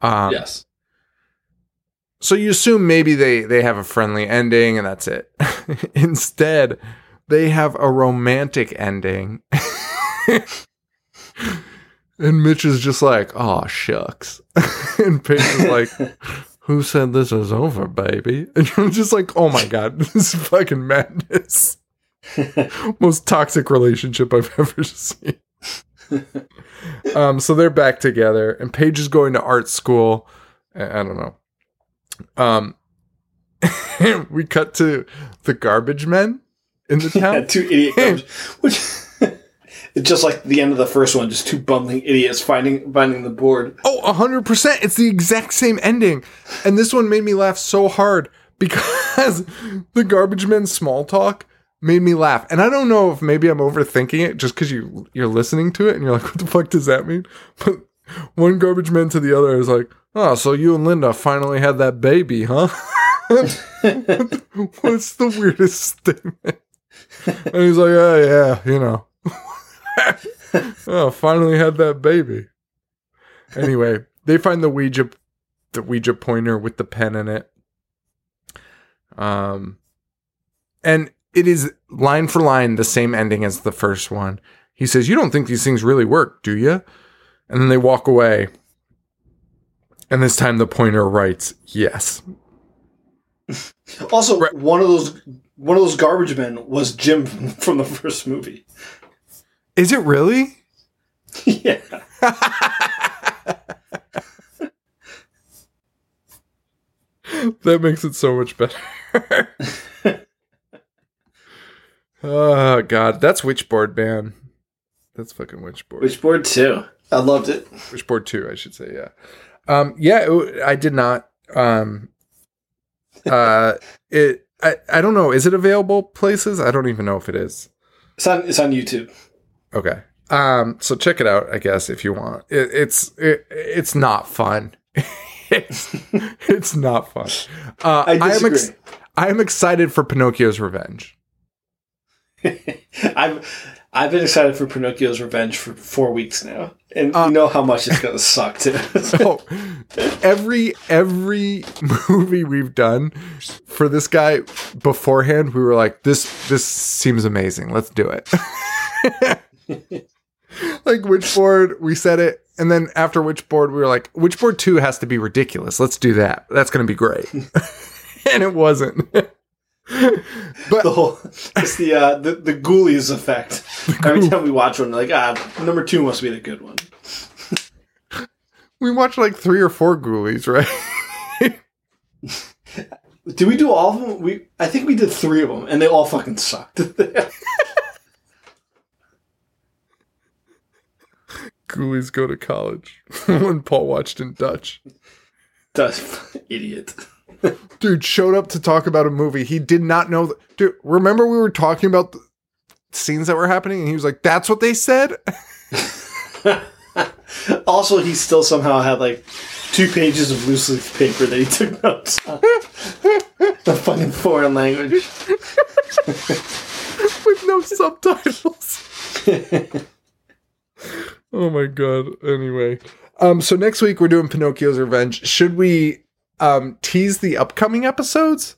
Um, yes. So you assume maybe they, they have a friendly ending and that's it. Instead, they have a romantic ending. And Mitch is just like, "Aw, shucks." And Paige is like, "Who said this is over, baby?" And I'm just like, oh my God, this is fucking madness. Most toxic relationship I've ever seen. um, so they're back together and Paige is going to art school. I, I don't know. Um, we cut to the garbage men in the town. Yeah, two idiot garbage. Which, just like the end of the first one, just two bumbling idiots finding finding the board. Oh, one hundred percent. It's the exact same ending. And this one made me laugh so hard because the garbage men's small talk made me laugh. And I don't know if maybe I'm overthinking it just because you, you're listening to it and you're like, what the fuck does that mean? But one garbage man to the other is like, "Oh, so you and Linda finally had that baby, huh?" What's the weirdest statement? And he's like, "Oh, yeah, you know. Oh, finally had that baby." Anyway, they find the Ouija, the Ouija pointer with the pen in it. Um, and it is line for line the same ending as the first one. He says, "You don't think these things really work, do you?" And then they walk away. And this time the pointer writes, "Yes." Also, right. one of those one of those garbage men was Jim from the first movie. Is it really? Yeah. That makes it so much better. Oh, God. That's Witchboard, man. That's fucking Witchboard. Witchboard two. I loved it. Witchboard two, I should say, yeah. Um, yeah, it, I did not. Um, uh, it. I, I don't know. Is it available places? I don't even know if it is. It's on. It's on YouTube. Okay. Um. So check it out, I guess, if you want. It, it's. It, it's not fun. it's, it's not fun. Uh, I disagree. I am, ex- I am excited for Pinocchio's Revenge. I'm. I've been excited for Pinocchio's Revenge for four weeks now. And uh, you know how much it's going to suck, too. So, every every movie we've done for this guy beforehand, we were like, this this seems amazing. Let's do it. Like, Witchboard, we said it. And then after Witchboard, we were like, Witchboard two has to be ridiculous. Let's do that. That's going to be great. And it wasn't. But the whole, it's the, uh, the the Ghoulies effect. Every time we watch one, like, ah, number two must be the good one. We watched like three or four Ghoulies, right? Did we do all of them? We I think we did three of them, and they all fucking sucked. Ghoulies go to college. When Paul watched in Dutch. Dutch idiot. Dude showed up to talk about a movie. He did not know. Th- Dude, remember we were talking about the scenes that were happening, and he was like, "That's what they said." Also, he still somehow had like two pages of loose leaf paper that he took notes on. The fucking foreign language with no subtitles. Oh my God. Anyway, um, so next week we're doing Pinocchio's Revenge. Should we? Um, tease the upcoming episodes?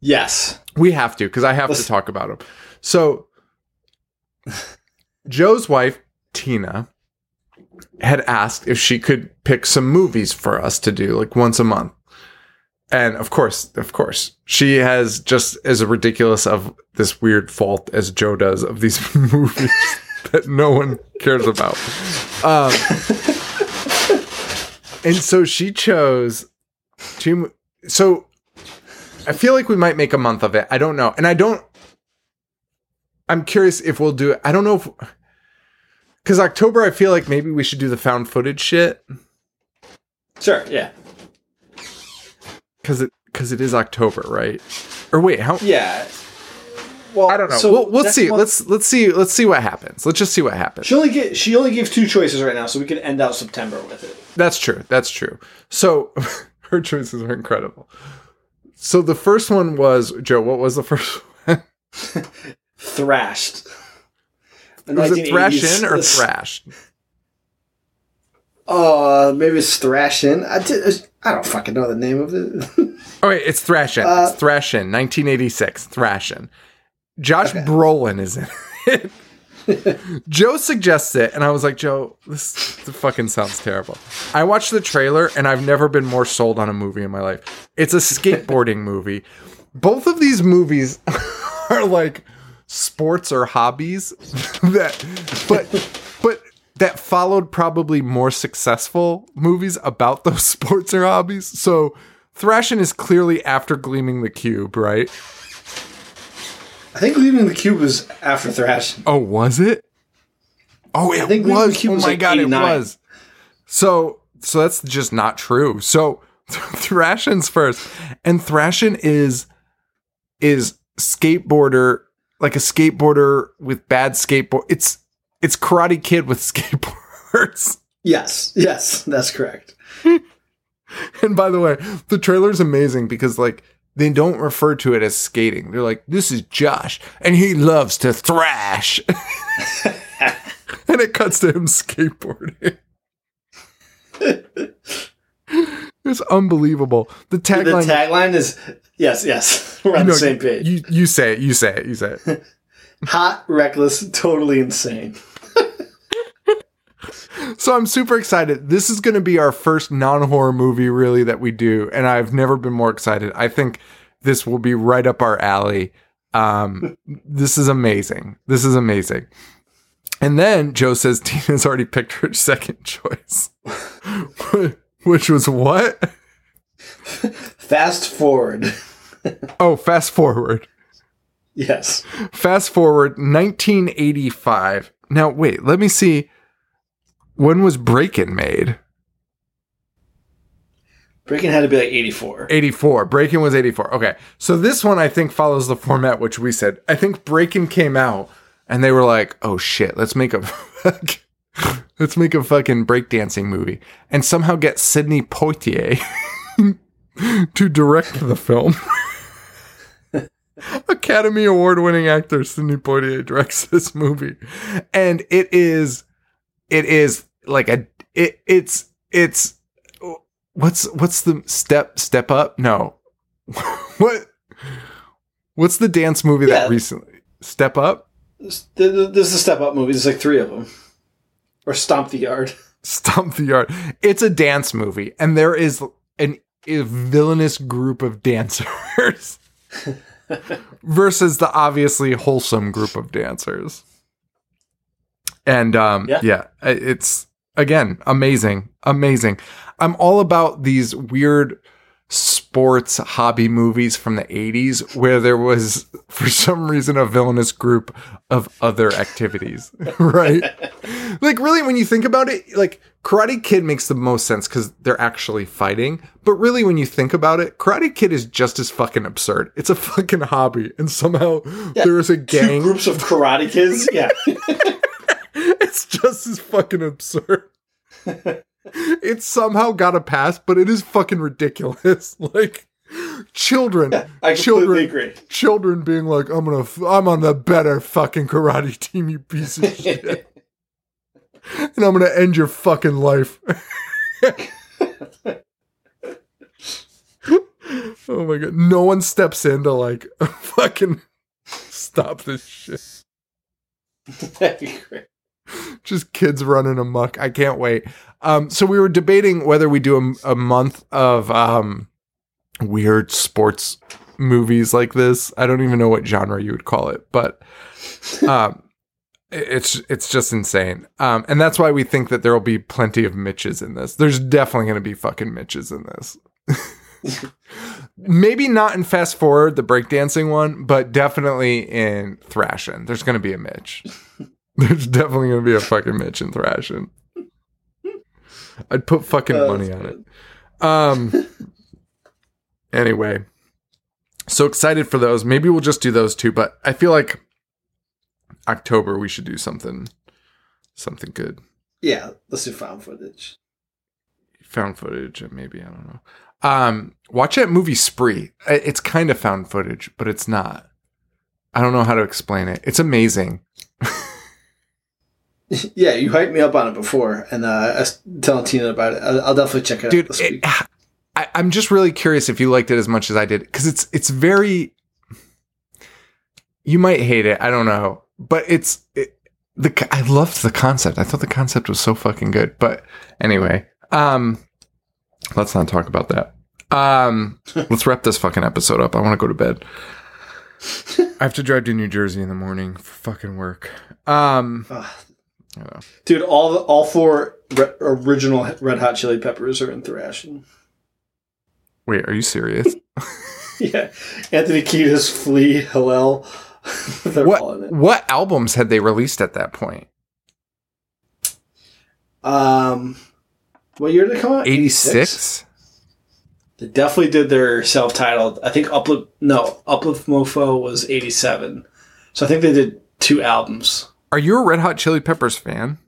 Yes. We have to, because I have Let's... to talk about them. So, Joe's wife, Tina, had asked if she could pick some movies for us to do, like, once a month. And, of course, of course, she has just as ridiculous of this weird fault as Joe does of these movies that no one cares about. Um... And so she chose two. So I feel like we might make a month of it. I don't know. And I don't. I'm curious if we'll do it. I don't know if. Because October, I feel like maybe we should do the found footage shit. Sure, yeah. Because it, because it is October, right? Or wait, how? Yeah. Well, I don't know. So we'll we'll see. Month... Let's let's see. Let's see what happens. Let's just see what happens. She only get. She only gives two choices right now, so we can end out September with it. That's true. That's true. So her choices are incredible. So the first one was Joe. What was the first one? Thrashed. Was it Thrashin or Thrashed? Oh, uh, maybe it's Thrashin. I, did, I don't fucking know the name of it. Oh, wait, it's Thrashin. Uh, it's Thrashin, nineteen eighty-six. Thrashin. Josh okay. Brolin is in it. Joe suggests it, and I was like, Joe, this fucking sounds terrible. I watched the trailer, and I've never been more sold on a movie in my life. It's a skateboarding movie. Both of these movies are like... sports or hobbies that but but that followed probably more successful movies about those sports or hobbies. So Thrashin is clearly after Gleaming the Cube, right? I think Gleaming the Cube was after Thrashin. Oh, was it? Oh, it I think was. Oh was my like god, eighty-nine. It was. So so that's just not true. So Thrashin's first. And Thrashin is is skateboarder like a skateboarder with bad skateboard. It's it's Karate Kid with skateboards. Yes, yes, that's correct. And by the way, the trailer is amazing because like they don't refer to it as skating. They're like, this is Josh, and he loves to thrash. And it cuts to him skateboarding. It's unbelievable. The tagline. The tagline is yes, yes. We're on no, the same page. You, you say it. You say it. You say it. Hot, reckless, totally insane. So I'm super excited. This is going to be our first non-horror movie, really, that we do, and I've never been more excited. I think this will be right up our alley. Um, this is amazing. This is amazing. And then Joe says Tina's already picked her second choice. Which was what? Fast Forward. Oh, Fast Forward. Yes. Fast Forward, nineteen eighty-five. Now, wait, let me see. When was Breakin' made? Breakin' had to be like eighty-four. eighty-four. Breakin' was eighty-four. Okay. So this one, I think, follows the format which we said. I think Breakin' came out, and they were like, oh, shit, let's make a... Let's make a fucking breakdancing movie and somehow get Sidney Poitier to direct the film. Academy Award winning actor Sidney Poitier directs this movie. And it is, it is like a, it, it's, it's, what's, what's the step, step up? No. What, what's the dance movie yeah. that recently? Step Up? There's the Step Up movie. There's like three of them. Or Stomp the Yard. Stomp the Yard. It's a dance movie, and there is an, a villainous group of dancers versus the obviously wholesome group of dancers. And um, yeah. yeah, it's, again, amazing. Amazing. I'm all about these weird sports hobby movies from the eighties where there was, for some reason, a villainous group of other activities, right? Like, really, when you think about it, like, Karate Kid makes the most sense because they're actually fighting. But really, when you think about it, Karate Kid is just as fucking absurd. It's a fucking hobby. And somehow yeah, there is a gang. Two groups of Karate Kids? Yeah. It's just as fucking absurd. It somehow got a pass, but it is fucking ridiculous. Like, children. Yeah, I completely agree. Children being like, I'm gonna, f- I'm on the better fucking karate team, you piece of shit. And I'm going to end your fucking life. Oh my god. No one steps in to like fucking stop this shit. That'd be great. Just kids running amok. I can't wait. Um, so we were debating whether we do a, a month of um, weird sports movies like this. I don't even know what genre you would call it, but... Um, It's it's just insane. Um, and that's why we think that there will be plenty of Mitches in this. There's definitely going to be fucking Mitches in this. Maybe not in Fast Forward, the breakdancing one, but definitely in Thrashin'. There's going to be a Mitch. There's definitely going to be a fucking Mitch and Thrashin. I'd put fucking oh, money on good. it. Um. Anyway. So excited for those. Maybe we'll just do those two, but I feel like October we should do something something good. Yeah, let's do found footage. Found footage, maybe. I don't know. Um, watch that movie Spree. It's kind of found footage, but it's not. I don't know how to explain it. It's amazing. Yeah, you hyped me up on it before, and uh, I was telling Tina about it. I'll, I'll definitely check it Dude, out this it, week. I, I'm just really curious if you liked it as much as I did, because it's it's very... You might hate it. I don't know. But it's... It, the I loved the concept. I thought the concept was so fucking good. But anyway, um, let's not talk about that. Um, let's wrap this fucking episode up. I want to go to bed. I have to drive to New Jersey in the morning for fucking work. Um, you know. Dude, all the, all four re- original Red Hot Chili Peppers are in Thrashin. Wait, are you serious? Yeah, Anthony Kiedis, Flea, Hillel. They're what, all in it. What albums had they released at that point? Um, what year did they come out? eighty-six They definitely did their self-titled. I think Uplift. No, Uplift Mofo was eighty-seven So I think they did two albums. Are you a Red Hot Chili Peppers fan?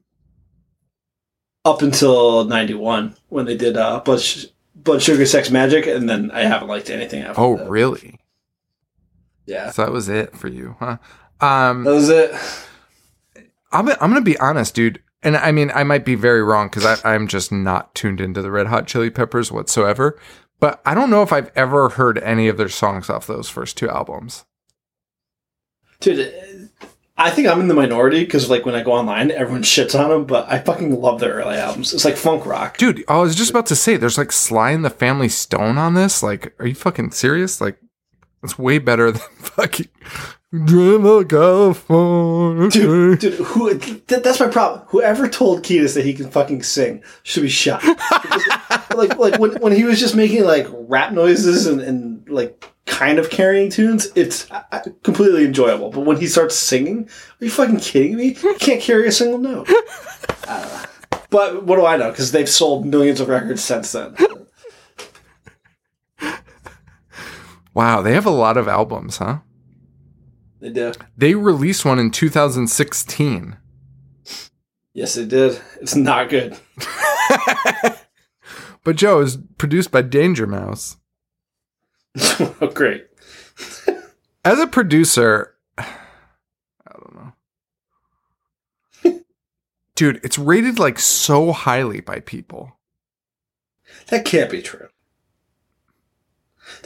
Up until ninety-one when they did uh, Blood, Sh- Blood Sugar Sex Magic, and then I haven't liked anything after oh, that. Oh, really? Yeah. So that was it for you, huh? Um, that was it. I'm I'm gonna be honest, dude. And I mean, I might be very wrong because I'm just not tuned into the Red Hot Chili Peppers whatsoever. But I don't know if I've ever heard any of their songs off those first two albums. Dude, I think I'm in the minority because, like, when I go online, everyone shits on them. But I fucking love their early albums. It's like funk rock. Dude, I was just about to say, there's like Sly and the Family Stone on this. Like, are you fucking serious? Like, it's way better than fucking... Dream of California. Dude, dude, who? That, that's my problem. Whoever told Kiedis that he can fucking sing should be shot. Because, like, like when when he was just making like rap noises and, and like kind of carrying tunes, it's uh, completely enjoyable. But when he starts singing, are you fucking kidding me? He can't carry a single note. Uh, but what do I know? Because they've sold millions of records since then. Wow, they have a lot of albums, huh? They did. They released one in two thousand sixteen Yes, they did. It's not good. But Joe, is produced by Danger Mouse. Oh, great. As a producer, I don't know. Dude, it's rated like so highly by people. That can't be true.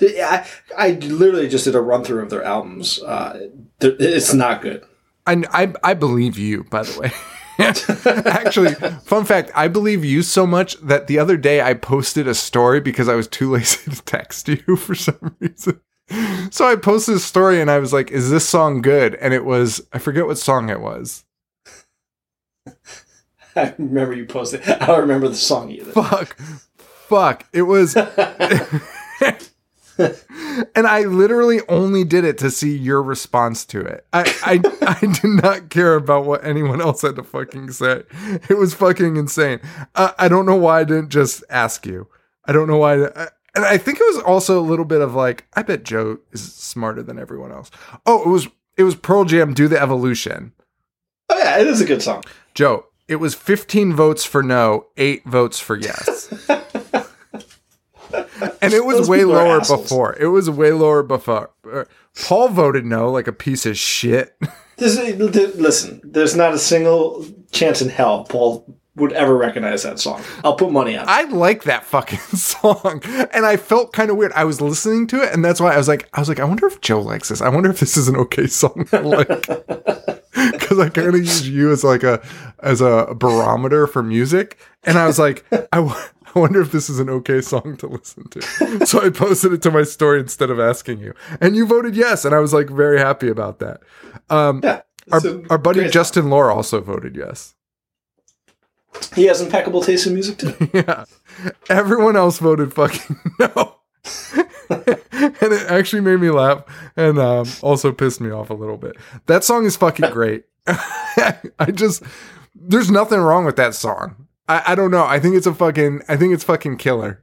I, I literally just did a run through of their albums. Uh, it's not good. I, I, I believe you, by the way. Actually, fun fact, I believe you so much that the other day I posted a story because I was too lazy to text you for some reason. So I posted a story and I was like, is this song good? And it was, I forget what song it was. I remember you posted. I don't remember the song either. Fuck. Fuck. It was... And I literally only did it to see your response to it. I, I I did not care about what anyone else had to fucking say. It was fucking insane. Uh, I don't know why I didn't just ask you. I don't know why. I, and I think it was also a little bit of like, I bet Joe is smarter than everyone else. Oh, it was it was Pearl Jam, Do the Evolution. Oh yeah, it is a good song. Joe, it was fifteen votes for no, eight votes for yes. And it was Those way lower before. It was way lower before. Paul voted no, like a piece of shit. This, this, listen, there's not a single chance in hell Paul would ever recognize that song. I'll put money on it. I like that fucking song, and I felt kind of weird. I was listening to it, and that's why I was like, I was like, I wonder if Joe likes this. I wonder if this is an okay song to like, because I kind of use you as like a as a barometer for music, and I was like, I. W- I wonder if this is an okay song to listen to. So I posted it to my story instead of asking you. And you voted yes, and I was like very happy about that. Um, yeah, our, our buddy Justin song. Laura also voted yes. He has impeccable taste in music too. Yeah. Everyone else voted fucking no. and it actually made me laugh and um, also pissed me off a little bit. That song is fucking great. I just, there's nothing wrong with that song. I, I don't know. I think it's a fucking, I think it's fucking killer.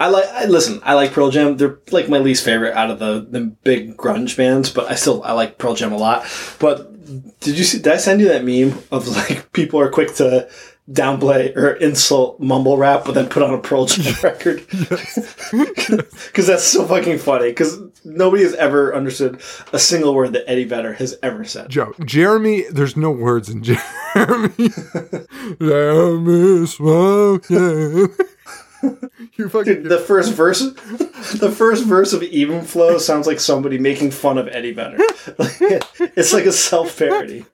I like, I listen, I like Pearl Jam. They're like my least favorite out of the, the big grunge bands, but I still, I like Pearl Jam a lot. But did you see, did I send you that meme of like people are quick to downplay or insult mumble rap, but then put on a Pearl Jam record? Because that's so fucking funny, because nobody has ever understood a single word that Eddie Vedder has ever said. Joe, Jeremy, there's no words in Jeremy. Jeremy smoking. You fucking Dude, the first verse the first verse of Even Flow sounds like somebody making fun of Eddie Vedder. It's like a self-parody.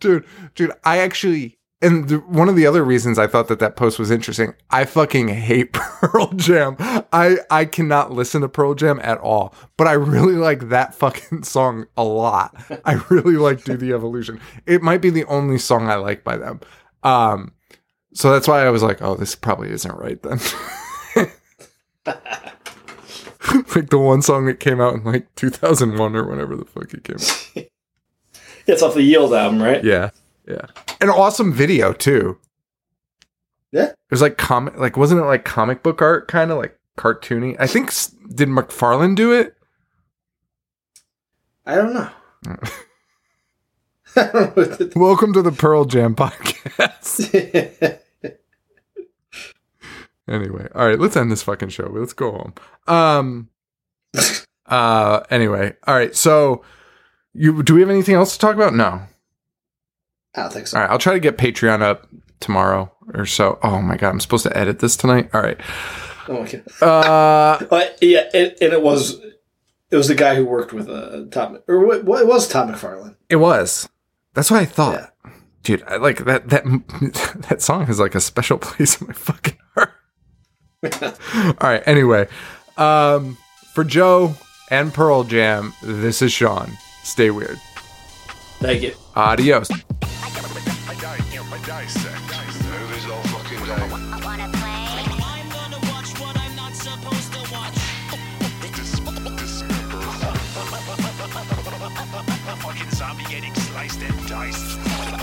Dude, dude, I actually, and th- one of the other reasons I thought that that post was interesting, I fucking hate Pearl Jam. I, I cannot listen to Pearl Jam at all, but I really like that fucking song a lot. I really like Do the Evolution. It might be the only song I like by them. Um, so that's why I was like, oh, this probably isn't right then. Like the one song that came out in like two thousand one or whenever the fuck it came out. It's off the Yield album, right? Yeah. Yeah. An awesome video too. Yeah. It was like comic, like wasn't it like comic book art, kind of like cartoony? I think did McFarlane do it? I don't know. I don't know the- Welcome to the Pearl Jam podcast. Anyway, all right, let's end this fucking show. Let's go home. Um. Uh. Anyway, all right. So, you do we have anything else to talk about? No. I don't think so. All right, I'll try to get Patreon up tomorrow or so. Oh my god, I'm supposed to edit this tonight. All right. Oh my god. Uh, but yeah, it, and it was it was the guy who worked with uh, Tom, or what? It was Tom McFarlane. It was. That's what I thought, yeah. Dude. I like that that that song has like a special place in my fucking heart. All right. Anyway, um, for Joe and Pearl Jam, this is Sean. Stay weird. Thank you. Adios. Dissect. Dissect. Movies all fucking day. I wanna play. I'm gonna watch what I'm not supposed to watch. Fucking zombie getting sliced and diced.